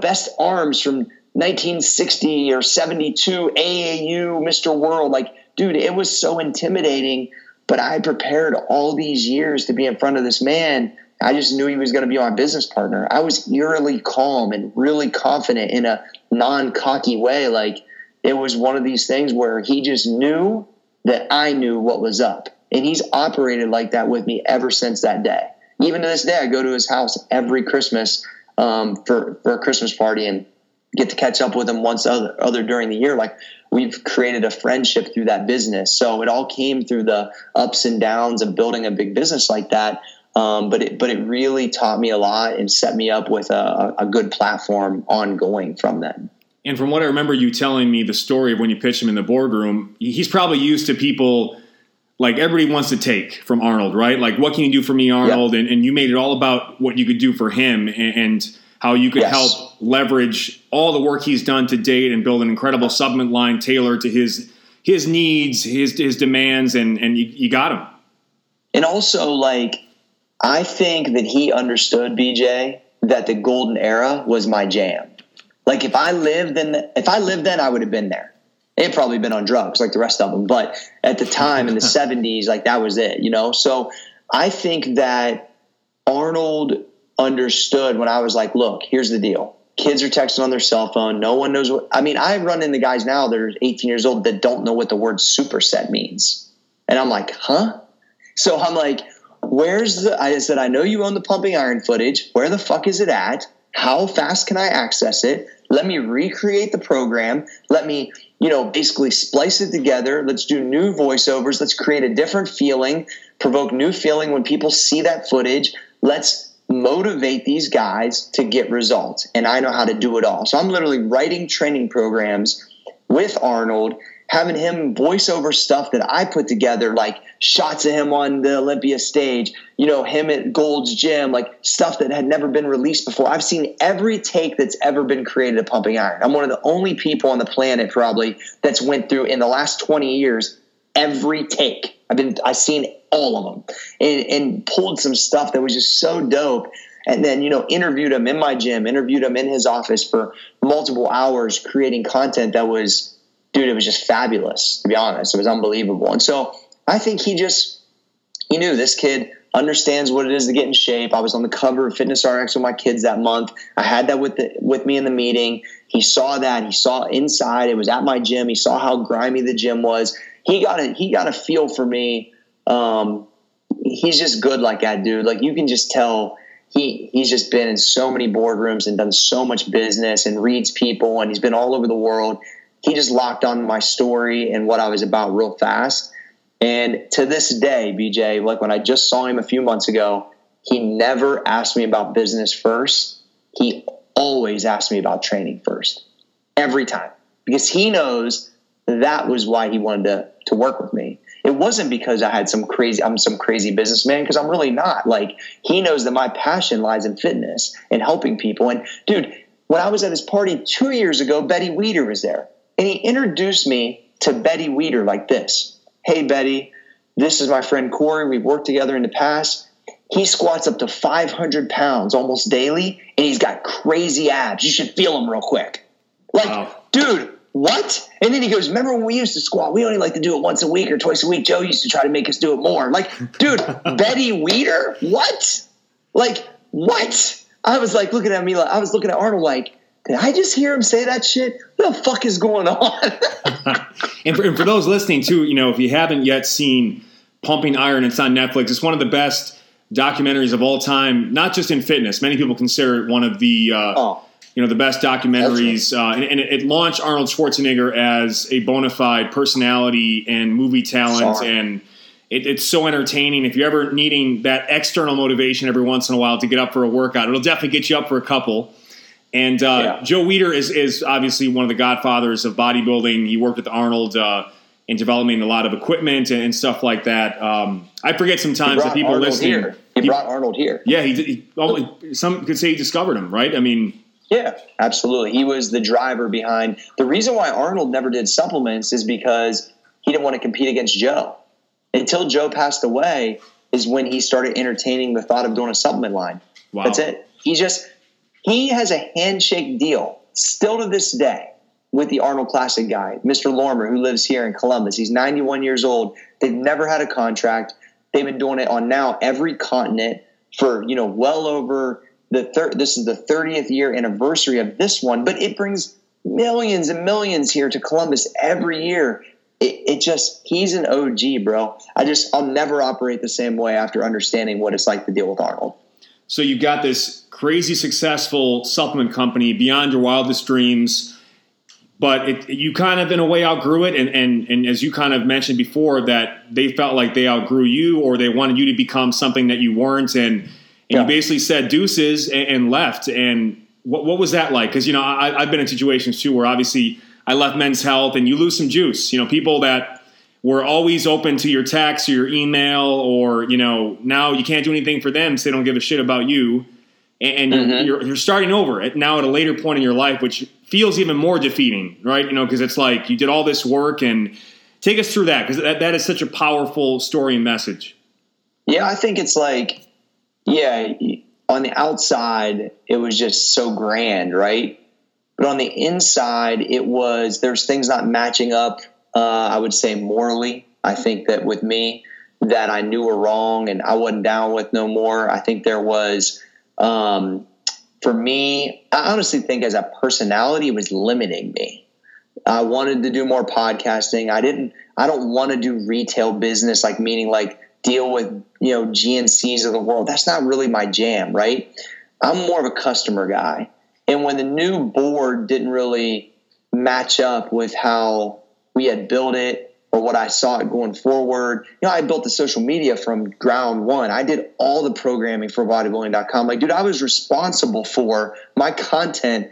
best arms from 1960 or 72, AAU, Mr. World. Like, dude, it was so intimidating, but I prepared all these years to be in front of this man. I just knew he was going to be my business partner. I was eerily calm and really confident in a non-cocky way. Like, it was one of these things where he just knew that I knew what was up. And he's operated like that with me ever since that day. Even to this day, I go to his house every Christmas for a Christmas party and get to catch up with him once other during the year. Like, we've created a friendship through that business. So it all came through the ups and downs of building a big business like that. But it really taught me a lot and set me up with a good platform ongoing from then. And from what I remember you telling me the story of when you pitched him in the boardroom, he's probably used to people – like everybody wants to take from Arnold, right? Like, what can you do for me, Arnold? Yep. And you made it all about what you could do for him and how you could help leverage all the work he's done to date and build an incredible supplement line tailored to his needs, his demands, and you got him. And also, like, I think that he understood, BJ, that the golden era was my jam. Like, if I lived then, I would have been there. They had probably been on drugs like the rest of them. But at the time in the 70s, like that was it, So I think that Arnold understood when I was like, look, here's the deal. Kids are texting on their cell phone. No one knows what – I mean, I run into guys now that are 18 years old that don't know what the word superset means. And I'm like, huh? So I'm like, I said, I know you own the Pumping Iron footage. Where the fuck is it at? How fast can I access it? Let me recreate the program. Let me – basically splice it together. Let's do new voiceovers. Let's create a different feeling, provoke new feeling when people see that footage. Let's motivate these guys to get results. And I know how to do it all. So I'm literally writing training programs with Arnold, having him voice over stuff that I put together, like shots of him on the Olympia stage, you know, him at Gold's Gym, like stuff that had never been released before. I've seen every take that's ever been created at Pumping Iron. I'm one of the only people on the planet probably that's went through in the last 20 years every take. I've seen all of them and pulled some stuff that was just so dope. And then, you know, interviewed him in my gym, interviewed him in his office for multiple hours, creating content that was, dude, it was just fabulous, to be honest. It was unbelievable. And so I think he knew this kid understands what it is to get in shape. I was on the cover of Fitness RX with my kids that month. I had that with me in the meeting. He saw that. He saw inside. It was at my gym. He saw how grimy the gym was. He got a feel for me. He's just good like that, dude. Like you can just tell he's just been in so many boardrooms and done so much business and reads people, and he's been all over the world. He just locked on my story and what I was about real fast. And to this day, BJ, like when I just saw him a few months ago, he never asked me about business first. He always asked me about training first, every time, because he knows that was why he wanted to work with me. It wasn't because I'm some crazy businessman, because I'm really not. Like he knows that my passion lies in fitness and helping people. And dude, when I was at his party 2 years ago, Betty Weider was there. And he introduced me to Betty Weider like this. Hey, Betty, this is my friend Corey. We've worked together in the past. He squats up to 500 pounds almost daily, and he's got crazy abs. You should feel them real quick. Like, wow. Dude, what? And then he goes, remember when we used to squat? We only like to do it once a week or twice a week. Joe used to try to make us do it more. Like, dude, Betty Weider? What? Like, what? I was like looking at me. I was looking at Arnold like, did I just hear him say that shit? What the fuck is going on? And for those listening too, you know, if you haven't yet seen Pumping Iron, it's on Netflix. It's one of the best documentaries of all time, not just in fitness. Many people consider it one of the, the best documentaries. And it launched Arnold Schwarzenegger as a bona fide personality and movie talent. Sorry. And it's so entertaining. If you're ever needing that external motivation every once in a while to get up for a workout, it'll definitely get you up for a couple. And Joe Weider is obviously one of the godfathers of bodybuilding. He worked with Arnold in developing a lot of equipment and stuff like that. I forget sometimes that people listening. He brought Arnold here. Yeah, some could say he discovered him, right? I mean, yeah, absolutely. He was the driver behind. The reason why Arnold never did supplements is because he didn't want to compete against Joe. Until Joe passed away is when he started entertaining the thought of doing a supplement line. Wow. That's it. He has a handshake deal still to this day with the Arnold Classic guy, Mr. Lormer, who lives here in Columbus. He's 91 years old. They've never had a contract. They've been doing it on now every continent for, well over this is the 30th year anniversary of this one, but it brings millions and millions here to Columbus every year. He's an OG, bro. I'll never operate the same way after understanding what it's like to deal with Arnold. So you got this crazy successful supplement company beyond your wildest dreams, but you kind of in a way outgrew it. And as you kind of mentioned before, that they felt like they outgrew you or they wanted you to become something that you weren't. And you basically said deuces and left. And what was that like? Because, I've been in situations too where obviously I left Men's Health and you lose some juice. People that were always open to your text or your email or, now you can't do anything for them, so they don't give a shit about you. And you're starting over it now at a later point in your life, which feels even more defeating, right? Because it's like you did all this work. And take us through that, because that is such a powerful story and message. Yeah, I think it's like, on the outside, it was just so grand, right? But on the inside, there's things not matching up. I would say morally, I think that with me that I knew were wrong and I wasn't down with no more. I think there was, for me, I honestly think as a personality, it was limiting me. I wanted to do more podcasting. I don't want to do retail business, like meaning like deal with, GNCs of the world. That's not really my jam, right? I'm more of a customer guy. And when the new board didn't really match up with how we had built it or what I saw it going forward. I built the social media from ground one. I did all the programming for bodybuilding.com. Like, dude, I was responsible for my content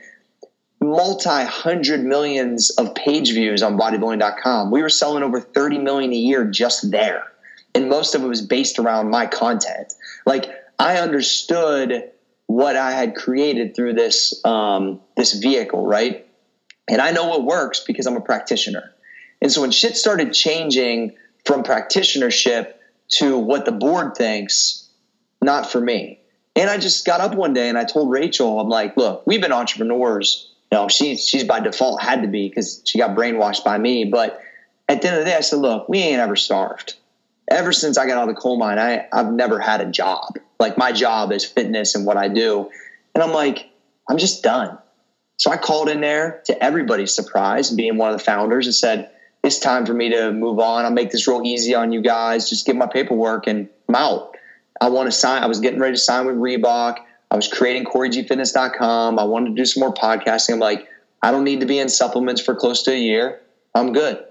multi-hundred millions of page views on bodybuilding.com. We were selling over 30 million a year just there. And most of it was based around my content. Like, I understood what I had created through this, this vehicle, right? And I know what works because I'm a practitioner. And so when shit started changing from practitionership to what the board thinks, not for me. And I just got up one day and I told Rachel, I'm like, look, we've been entrepreneurs. No, she's by default had to be because she got brainwashed by me. But at the end of the day, I said, look, we ain't ever starved. Ever since I got out of the coal mine, I've never had a job. Like, my job is fitness and what I do. And I'm like, I'm just done. So I called in there, to everybody's surprise, being one of the founders, and said, it's time for me to move on. I'll make this real easy on you guys. Just give my paperwork and I'm out. I want to sign. I was getting ready to sign with Reebok. I was creating CoreyGFitness.com. I wanted to do some more podcasting. I'm like, I don't need to be in supplements for close to a year. I'm good.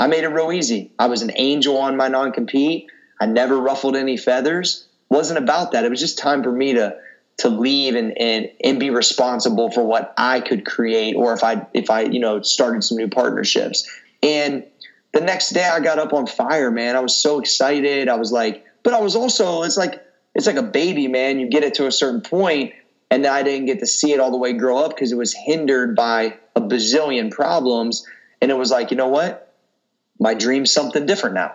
I made it real easy. I was an angel on my non-compete. I never ruffled any feathers. Wasn't about that. It was just time for me to leave and be responsible for what I could create, or if I started some new partnerships. And the next day I got up on fire, man. I was so excited. I was like, but I was also, it's like a baby, man. You get it to a certain point, and I didn't get to see it all the way grow up because it was hindered by a bazillion problems. And it was like, you know what? My dream's something different now.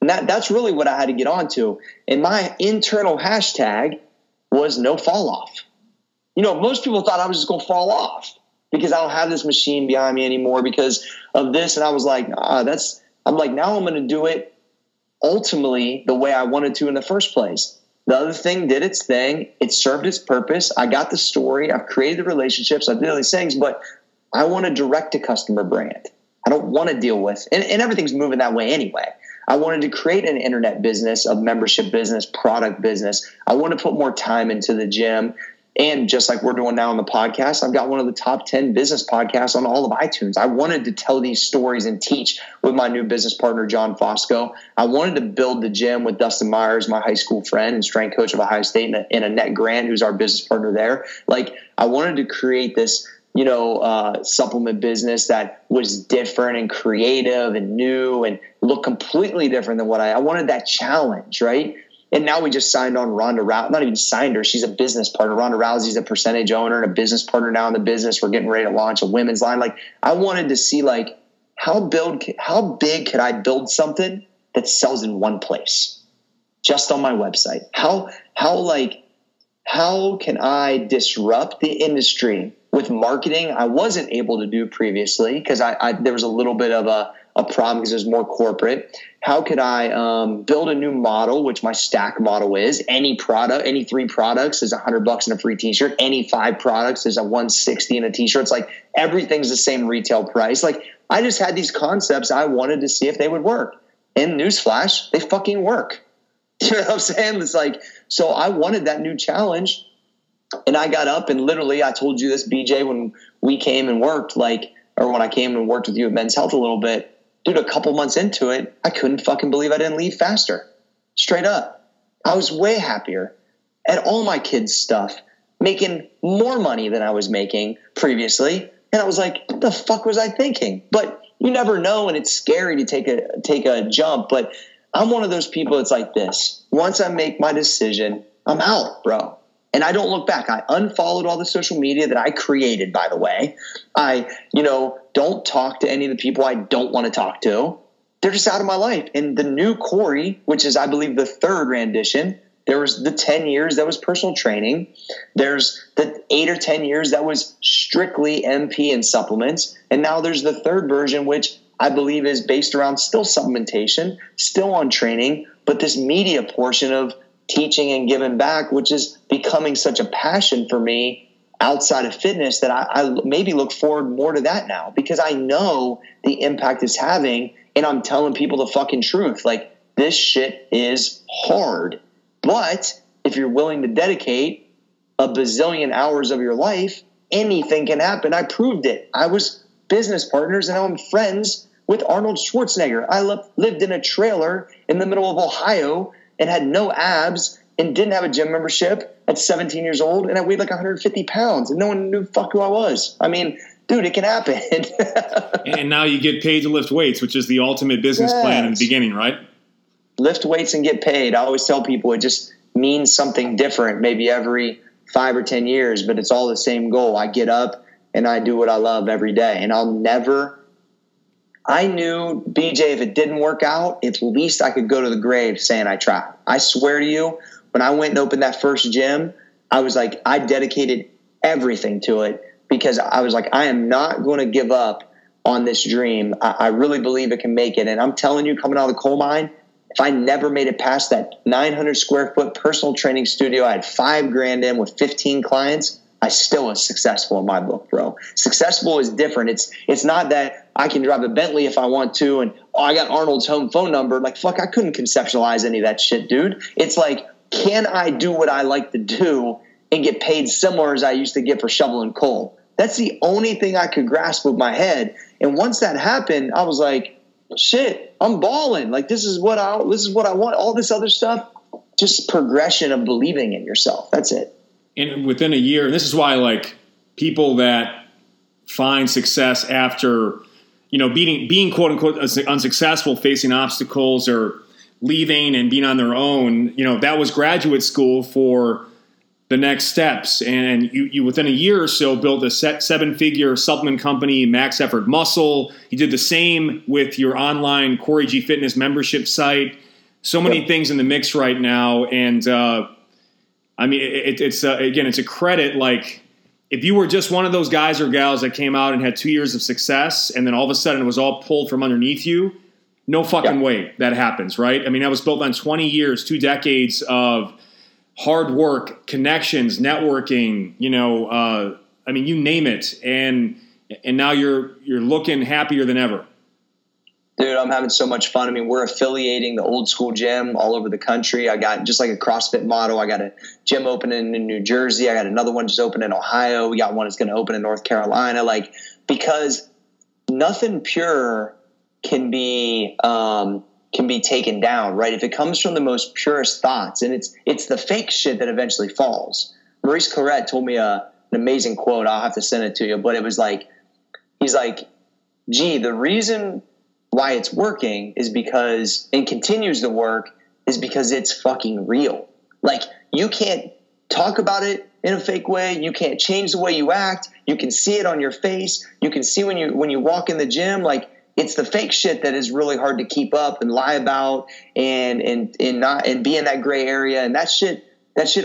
And that's really what I had to get onto. And my internal hashtag was no fall off. You know, most people thought I was just going to fall off because I don't have this machine behind me anymore because of this. And I was like, now I'm going to do it ultimately the way I wanted to in the first place. The other thing did its thing. It served its purpose. I got the story. I've created the relationships. I've done all these things, but I want a direct-to-customer brand. I don't want to deal with, and everything's moving that way anyway. I wanted to create an internet business, a membership business, product business. I want to put more time into the gym. And just like we're doing now on the podcast, I've got one of the top 10 business podcasts on all of iTunes. I wanted to tell these stories and teach with my new business partner, John Fosco. I wanted to build the gym with Dustin Myers, my high school friend and strength coach of Ohio State, and Annette Grant, who's our business partner there. Like, I wanted to create this supplement business that was different and creative and new and looked completely different than what I wanted. That challenge, right? And now we just signed on Ronda Rousey. Not even signed her. She's a business partner. Ronda Rousey's a percentage owner and a business partner now in the business. We're getting ready to launch a women's line. Like, I wanted to see, like, how big could I build something that sells in one place, just on my website? How can I disrupt the industry with marketing I wasn't able to do previously because there was a little bit of a problem because it was more corporate. How could I build a new model, which my stack model is? Any product, any 3 products is $100 and a free t-shirt. Any 5 products is a $160 and a t-shirt. It's like everything's the same retail price. Like, I just had these concepts. I wanted to see if they would work. And newsflash, they fucking work. You know what I'm saying? It's like, so I wanted that new challenge. And I got up and literally, I told you this, BJ, when we came and worked, when I came and worked with you at Men's Health a little bit, dude, a couple months into it, I couldn't fucking believe I didn't leave faster. Straight up. I was way happier at all my kids' stuff, making more money than I was making previously. And I was like, what the fuck was I thinking? But you never know. And it's scary to take a jump. But I'm one of those people that's like this. Once I make my decision, I'm out, bro. And I don't look back. I unfollowed all the social media that I created, by the way. I, don't talk to any of the people I don't want to talk to. They're just out of my life. And the new Corey, which is, I believe, the 3rd rendition, there was the 10 years that was personal training. There's the 8 or 10 years that was strictly MP and supplements. And now there's the 3rd version, which I believe is based around still supplementation, still on training, but this media portion of teaching and giving back, which is becoming such a passion for me outside of fitness that I maybe look forward more to that now because I know the impact it's having and I'm telling people the fucking truth. Like, this shit is hard, but if you're willing to dedicate a bazillion hours of your life, anything can happen. I proved it. I was business partners and now I'm friends with Arnold Schwarzenegger. I lived in a trailer in the middle of Ohio and had no abs and didn't have a gym membership at 17 years old. And I weighed like 150 pounds and no one knew fuck who I was. I mean, dude, it can happen. And now you get paid to lift weights, which is the ultimate business plan in the beginning, right? Lift weights and get paid. I always tell people it just means something different maybe every 5 or 10 years, but it's all the same goal. I get up and I do what I love every day. And I'll never – I knew, BJ, if it didn't work out, at least I could go to the grave saying I tried. I swear to you, when I went and opened that first gym, I was like, I dedicated everything to it because I was like, I am not going to give up on this dream. I really believe it can make it. And I'm telling you, coming out of the coal mine, if I never made it past that 900 square foot personal training studio, I had $5,000 in with 15 clients. I still was successful in my book, bro. Successful is different. It's not that I can drive a Bentley if I want to, and I got Arnold's home phone number. Like, fuck, I couldn't conceptualize any of that shit, dude. It's like, can I do what I like to do and get paid similar as I used to get for shoveling coal? That's the only thing I could grasp with my head. And once that happened, I was like, shit, I'm balling. Like, this is what I want. All this other stuff, just progression of believing in yourself. That's it. And within a year, and this is why, like, people that find success after, you know, being quote unquote unsuccessful, facing obstacles, or leaving and being on their own, you know, that was graduate school for the next steps. And you within a year or so built a 7-figure supplement company, Max Effort Muscle. You did the same with your online Corey GFitness membership site. So many things in the mix right now. And I mean, it's again, it's a credit. Like, if you were just one of those guys or gals that came out and had 2 years of success and then all of a sudden it was all pulled from underneath you, no fucking way that happens, right? I mean, that was built on 20 years, 2 decades of hard work, connections, networking, you know, I mean, you name it. And now you're looking happier than ever. Dude, I'm having so much fun. I mean, we're affiliating the Old School Gym all over the country. I got just like a CrossFit model. I got a gym opening in New Jersey. I got another one just open in Ohio. We got one that's going to open in North Carolina. Like, because nothing pure can be taken down, right? If it comes from the most purest thoughts, and it's the fake shit that eventually falls. Maurice Clarett told me an amazing quote. I'll have to send it to you, but it was like, he's like, gee, the reason why it's working is because, and continues to work, is because it's fucking real. Like, you can't talk about it in a fake way. You can't change the way you act. You can see it on your face. You can see when you walk in the gym, like, it's the fake shit that is really hard to keep up and lie about and be in that gray area. And that shit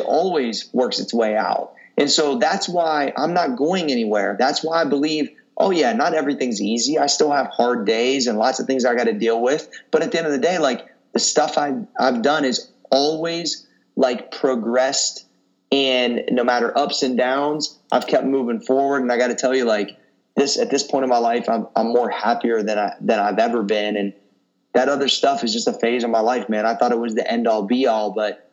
always works its way out. And so that's why I'm not going anywhere. That's why I believe, oh yeah, not everything's easy. I still have hard days and lots of things I got to deal with. But at the end of the day, like, the stuff I've done is always, like, progressed, and no matter ups and downs, I've kept moving forward. And I got to tell you, like, at this point in my life, I'm more happier than I've ever been. And that other stuff is just a phase of my life, man. I thought it was the end all be all, but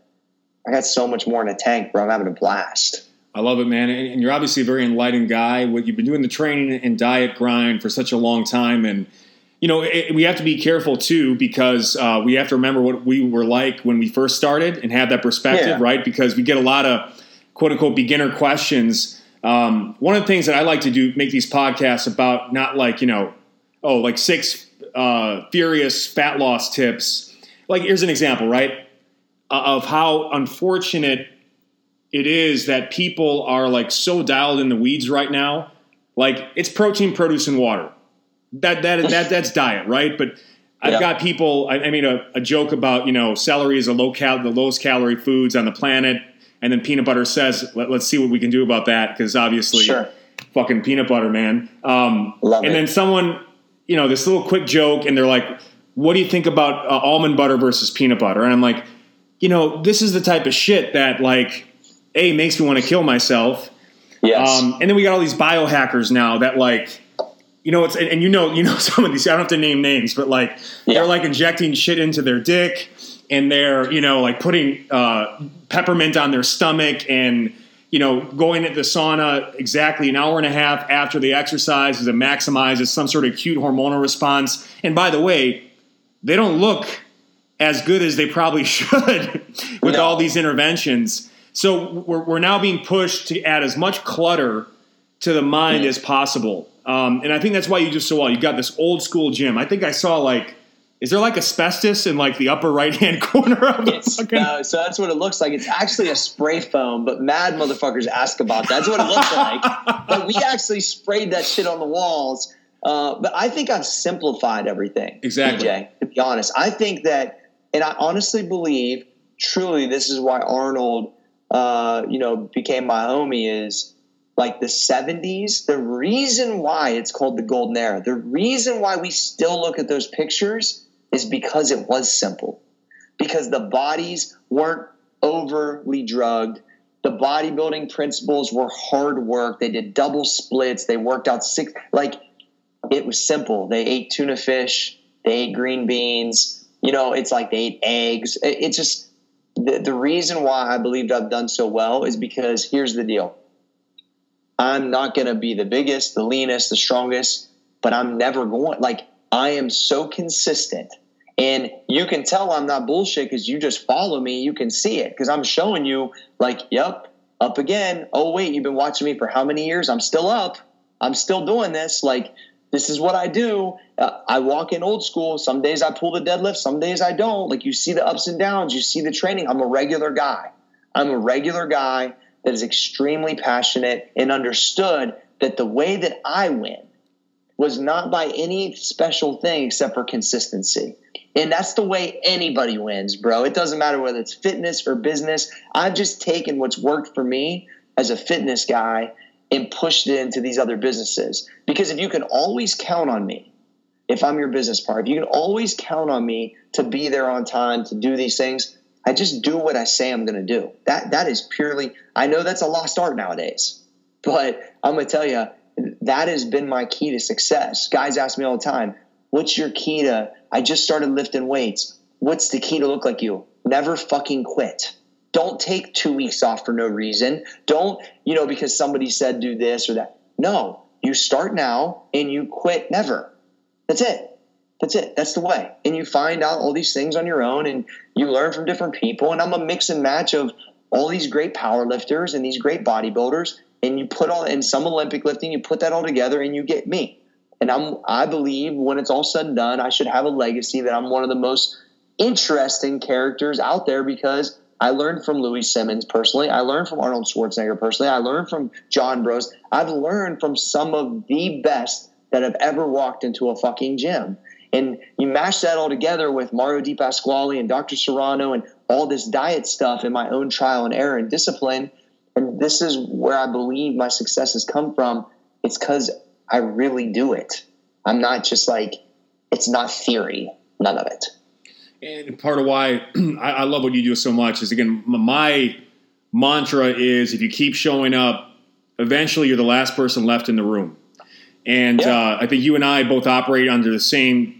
I got so much more in the tank, bro. I'm having a blast. I love it, man. And you're obviously a very enlightened guy. You've been doing the training and diet grind for such a long time. And, you know, we have to be careful too, because we have to remember what we were like when we first started and have that perspective, right? Because we get a lot of quote unquote beginner questions. One of the things that I like to do, make these podcasts about, not like, you know, oh, like 6 furious fat loss tips. Like, here's an example, right, of how unfortunate it is that people are, like, so dialed in the weeds right now. Like, it's protein, produce, and water. That's diet, right? But I've got people. I made a joke about, you know, celery is the lowest calorie foods on the planet. And then peanut butter says, let's see what we can do about that, because obviously, fucking peanut butter, man. Then someone, you know, this little quick joke, and they're like, what do you think about almond butter versus peanut butter? And I'm like, you know, this is the type of shit that, like, A, makes me want to kill myself. Yes. And then we got all these biohackers now that, like, you know, you know some of these, I don't have to name names, but, like, they're, like, injecting shit into their dick. And they're, you know, like, putting peppermint on their stomach and, you know, going at the sauna exactly an hour and a half after the exercise because it maximizes some sort of acute hormonal response. And by the way, they don't look as good as they probably should with all these interventions. So we're now being pushed to add as much clutter to the mind as possible. And I think that's why you do so well. You've got this old school gym. I think I saw like, is there like asbestos in like the upper right-hand corner of the fucking... So that's what it looks like. It's actually a spray foam, but mad motherfuckers ask about that. That's what it looks like. But we actually sprayed that shit on the walls. But I think I've simplified everything. Exactly. BJ, to be honest. I think that, and I honestly believe, truly, this is why Arnold, became my homie is... Like the 70s, the reason why it's called the golden era, the reason why we still look at those pictures is because it was simple. Because the bodies weren't overly drugged. The bodybuilding principles were hard work. They did double splits. They worked out six. Like it was simple. They ate tuna fish. They ate green beans. You know, it's like they ate eggs. It just the reason why I believed I've done so well is because here's the deal. I'm not going to be the biggest, the leanest, the strongest, but I'm never going. Like, I am so consistent. And you can tell I'm not bullshit because you just follow me. You can see it because I'm showing you, like, yep, up again. Oh, wait, you've been watching me for how many years? I'm still up. I'm still doing this. Like, this is what I do. I walk in old school. Some days I pull the deadlift. Some days I don't. Like, you see the ups and downs. You see the training. I'm a regular guy that is extremely passionate and understood that the way that I win was not by any special thing except for consistency. And that's the way anybody wins, bro. It doesn't matter whether it's fitness or business. I've just taken what's worked for me as a fitness guy and pushed it into these other businesses. Because if you can always count on me, if I'm your business partner, if you can always count on me to be there on time, to do these things, I just do what I say I'm going to do. That is purely – I know that's a lost art nowadays, but I'm going to tell you that has been my key to success. Guys ask me all the time, what's your key to – I just started lifting weights. What's the key to look like you? Never fucking quit. Don't take 2 weeks off for no reason. Don't – because somebody said do this or that. No, you start now and you quit never. That's it. That's the way. And you find out all these things on your own and you learn from different people. And I'm a mix and match of all these great power lifters and these great bodybuilders. And you put all in some Olympic lifting, you put that all together and you get me. And I believe when it's all said and done, I should have a legacy that I'm one of the most interesting characters out there because I learned from Louis Simmons personally. I learned from Arnold Schwarzenegger personally. I learned from John Bros. I've learned from some of the best that have ever walked into a fucking gym. And you mash that all together with Mario Di Pasquale and Dr. Serrano and all this diet stuff and my own trial and error and discipline. And this is where I believe my success has come from. It's because I really do it. I'm not just like, it's not theory, none of it. And part of why I love what you do so much is, again, my mantra is if you keep showing up, eventually you're the last person left in the room. And I think you and I both operate under the same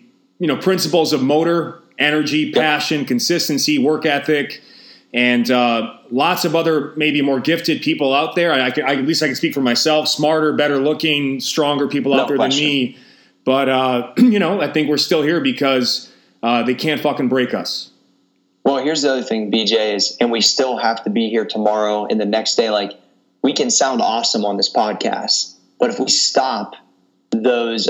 principles of motor, energy, passion, consistency, work ethic, and lots of other maybe more gifted people out there. I at least I can speak for myself, smarter, better looking, stronger people out there than me. But, I think we're still here because they can't fucking break us. Well, here's the other thing, BJ, and we still have to be here tomorrow and the next day. Like, we can sound awesome on this podcast, but if we stop those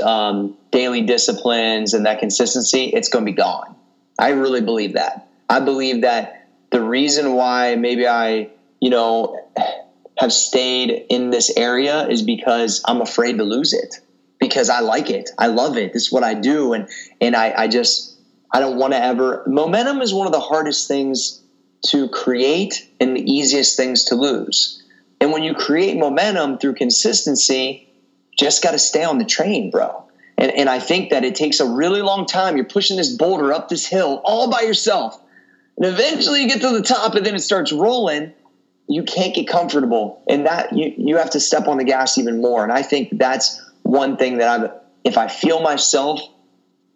daily disciplines and that consistency, it's going to be gone. I really believe that. I believe that the reason why maybe I, have stayed in this area is because I'm afraid to lose it, because I like it. I love it. This is what I do. And I don't want to ever, momentum is one of the hardest things to create and the easiest things to lose. And when you create momentum through consistency, just got to stay on the train, bro. And I think that it takes a really long time. You're pushing this boulder up this hill all by yourself. And eventually you get to the top and then it starts rolling. You can't get comfortable. And that you have to step on the gas even more. And I think that's one thing that if I feel myself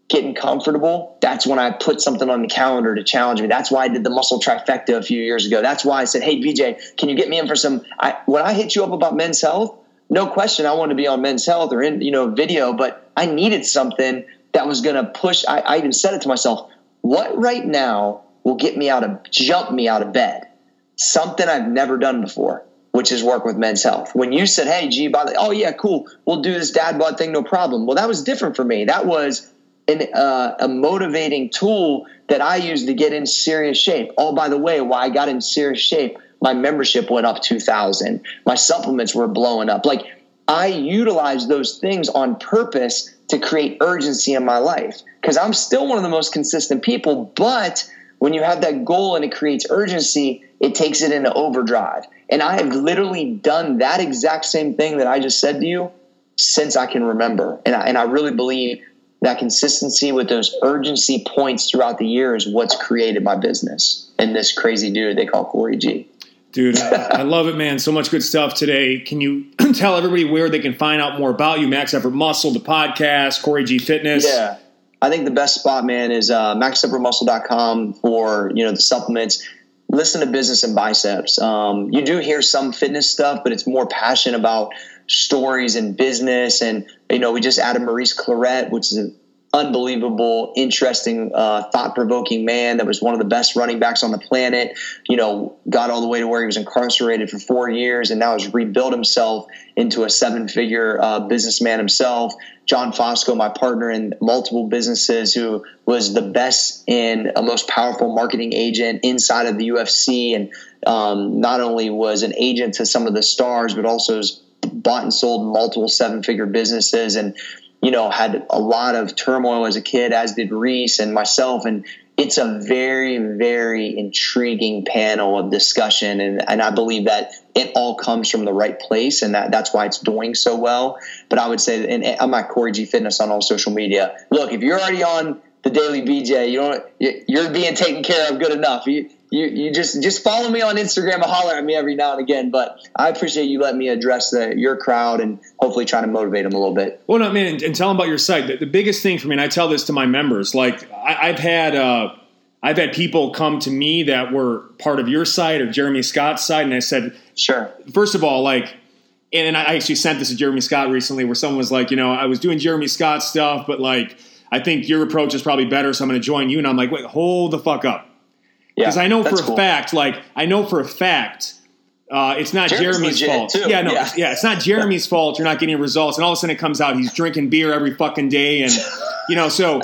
getting comfortable, that's when I put something on the calendar to challenge me. That's why I did the muscle trifecta a few years ago. That's why I said, hey, BJ, can you get me in for when I hit you up about Men's Health, no question, I wanted to be on Men's Health or in, video, but I needed something that was going to push. I even said it to myself, what right now will jump me out of bed? Something I've never done before. which is work with Men's Health. When you said, hey, gee, by the, oh, yeah, cool, we'll do this dad bod thing, no problem. Well, that was different for me. That was a motivating tool that I used to get in serious shape. Oh, by the way, why I got in serious shape, my membership went up 2,000. My supplements were blowing up. Like, I utilize those things on purpose to create urgency in my life, because I'm still one of the most consistent people. But when you have that goal and it creates urgency, it takes it into overdrive. And I have literally done that exact same thing that I just said to you since I can remember. And I really believe that consistency with those urgency points throughout the year is what's created my business and this crazy dude they call Corey G. Dude, I love it, man. So much good stuff today. Can you tell everybody where they can find out more about you? Max Effort Muscle, the podcast, Corey G Fitness. Yeah. I think the best spot, man, is maxeffortmuscle.com for, you know, the supplements. Listen to Business and Biceps. You do hear some fitness stuff, but it's more passion about stories and business. And, you know, we just added Maurice Clarett, which is an unbelievable, interesting, thought-provoking man that was one of the best running backs on the planet, you know, got all the way to where he was incarcerated for 4 years and now has rebuilt himself into a seven-figure businessman himself. John Fosco, my partner in multiple businesses, who was the best and most powerful marketing agent inside of the UFC, and not only was an agent to some of the stars, but also has bought and sold multiple seven-figure businesses, and, you know, had a lot of turmoil as a kid, as did Reese and myself. And it's a very, very intriguing panel of discussion. And I believe that it all comes from the right place, and that's why it's doing so well. But I would say, and I'm at Corey G Fitness on all social media. Look, if you're already on The Daily BJ, you're being taken care of good enough. You just follow me on Instagram and holler at me every now and again. But I appreciate you letting me address your crowd and hopefully try to motivate them a little bit. Well, no, man, and tell them about your site. The biggest thing for me, and I tell this to my members, like I've had people come to me that were part of your site or Jeremy Scott's site, and I said, sure. First of all, like, and I actually sent this to Jeremy Scott recently, where someone was like, you know, I was doing Jeremy Scott stuff, but like, I think your approach is probably better, so I'm going to join you. And I'm like, wait, hold the fuck up. Because I know for a fact, it's not Jeremy's fault. Too. Yeah, it's not Jeremy's fault. You're not getting results, and all of a sudden it comes out he's drinking beer every fucking day, and you know. So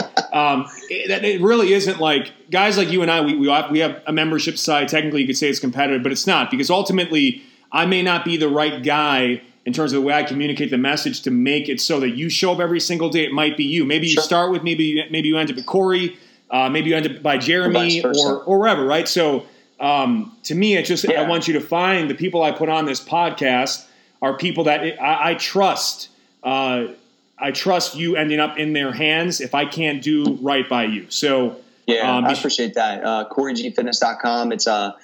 it really isn't like guys like you and I. We have a membership side. Technically, you could say it's competitive, but it's not, because ultimately I may not be the right guy in terms of the way I communicate the message to make it so that you show up every single day. It might be you. Maybe you start with maybe you end up with Corey. Maybe you end up by Jeremy or wherever, right? So to me, it's just I want you to find the people I put on this podcast are people that I trust. I trust you ending up in their hands if I can't do right by you. So I appreciate that. CoreyGFitness.com. It's a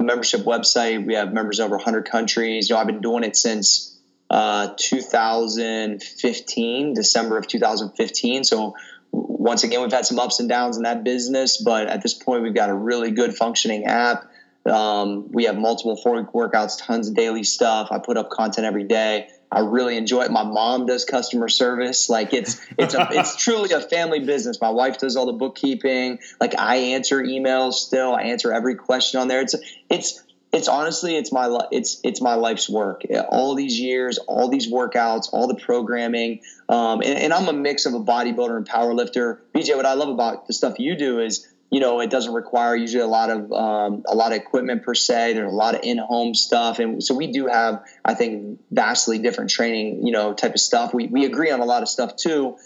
membership website. We have members in over 100 countries. You know, I've been doing it since 2015, December of 2015. So once again, we've had some ups and downs in that business, but at this point, we've got a really good functioning app. We have multiple 4-week workouts, tons of daily stuff. I put up content every day. I really enjoy it. My mom does customer service. Like it's truly a family business. My wife does all the bookkeeping. Like I answer emails still. I answer every question on there. It's honestly my life's work. All these years, all these workouts, all the programming, and I'm a mix of a bodybuilder and powerlifter. BJ, what I love about the stuff you do is, you know, it doesn't require usually a lot of equipment per se. There's a lot of in-home stuff, and so we do have, I think, vastly different training, you know, type of stuff. We agree on a lot of stuff too.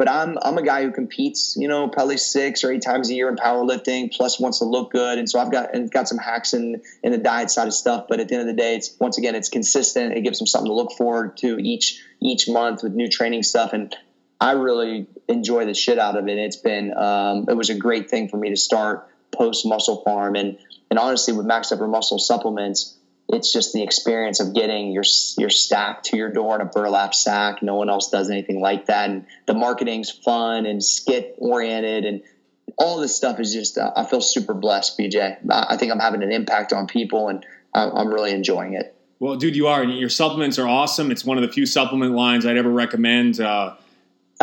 But I'm a guy who competes, you know, probably 6 or 8 times a year in powerlifting, plus wants to look good. And so I've got some hacks in the diet side of stuff. But at the end of the day, it's, once again, it's consistent. It gives them something to look forward to each month with new training stuff. And I really enjoy the shit out of it. It's been it was a great thing for me to start post Muscle Pharm. And honestly, with Max Effort Muscle supplements, it's just the experience of getting your stack to your door in a burlap sack. No one else does anything like that. And the marketing's fun and skit oriented, and all this stuff is just, I feel super blessed, BJ. I think I'm having an impact on people, and I'm really enjoying it. Well, dude, you are. And your supplements are awesome. It's one of the few supplement lines I'd ever recommend. I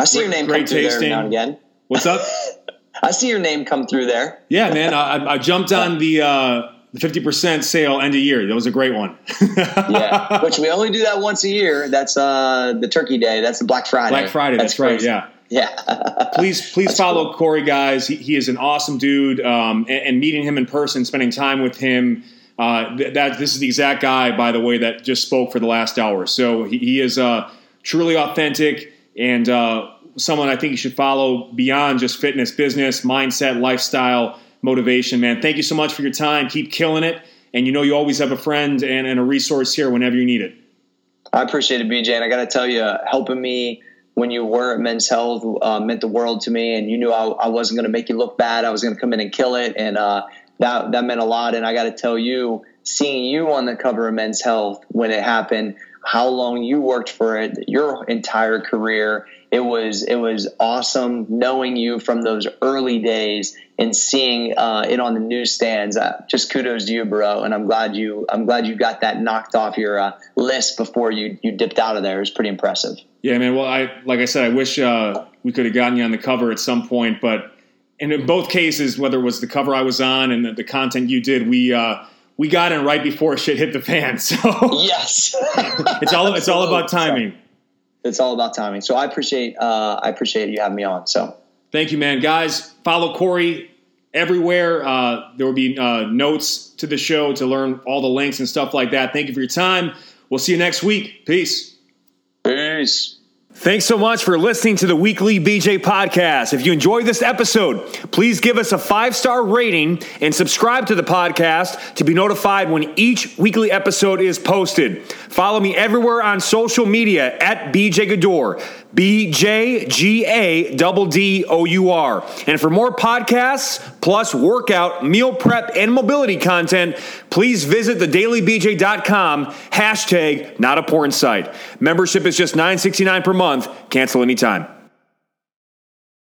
see your name come through there every now and again. What's up? I see your name come through there. Yeah, man. I jumped on the The 50% sale end of year. That was a great one. Yeah, which we only do that once a year. That's the Turkey Day. That's the Black Friday. Black Friday, that's right, yeah. Yeah. Please follow Corey, guys. He is an awesome dude. And meeting him in person, spending time with him, this is the exact guy, by the way, that just spoke for the last hour. So he is truly authentic and someone I think you should follow beyond just fitness, business, mindset, lifestyle, motivation, man. Thank you so much for your time. Keep killing it. And you know you always have a friend and a resource here whenever you need it. I appreciate it, BJ. And I got to tell you, helping me when you were at Men's Health meant the world to me, and you knew I wasn't going to make you look bad. I was going to come in and kill it, and that meant a lot. And I got to tell you, seeing you on the cover of Men's Health when it happened, how long you worked for it, your entire career, it was awesome knowing you from those early days and seeing it on the newsstands. Just kudos to you, bro, and I'm glad you got that knocked off your list before you dipped out of there. It was pretty impressive. Yeah, man. Well, I wish we could have gotten you on the cover at some point, but and in both cases, whether it was the cover I was on and the content you did, we got in right before shit hit the fan. So yes, it's all about timing. It's all about timing. So I appreciate you having me on. So thank you, man. Guys, follow Corey everywhere. There will be notes to the show to learn all the links and stuff like that. Thank you for your time. We'll see you next week. Peace. Peace. Thanks so much for listening to the Weekly BJ Podcast. If you enjoyed this episode, please give us a 5-star rating and subscribe to the podcast to be notified when each weekly episode is posted. Follow me everywhere on social media at BJ Gador, BJGADDOUR. And for more podcasts, plus workout, meal prep, and mobility content, please visit thedailybj.com, #NotAPornSite. Membership is just $9.69 per month. Cancel anytime.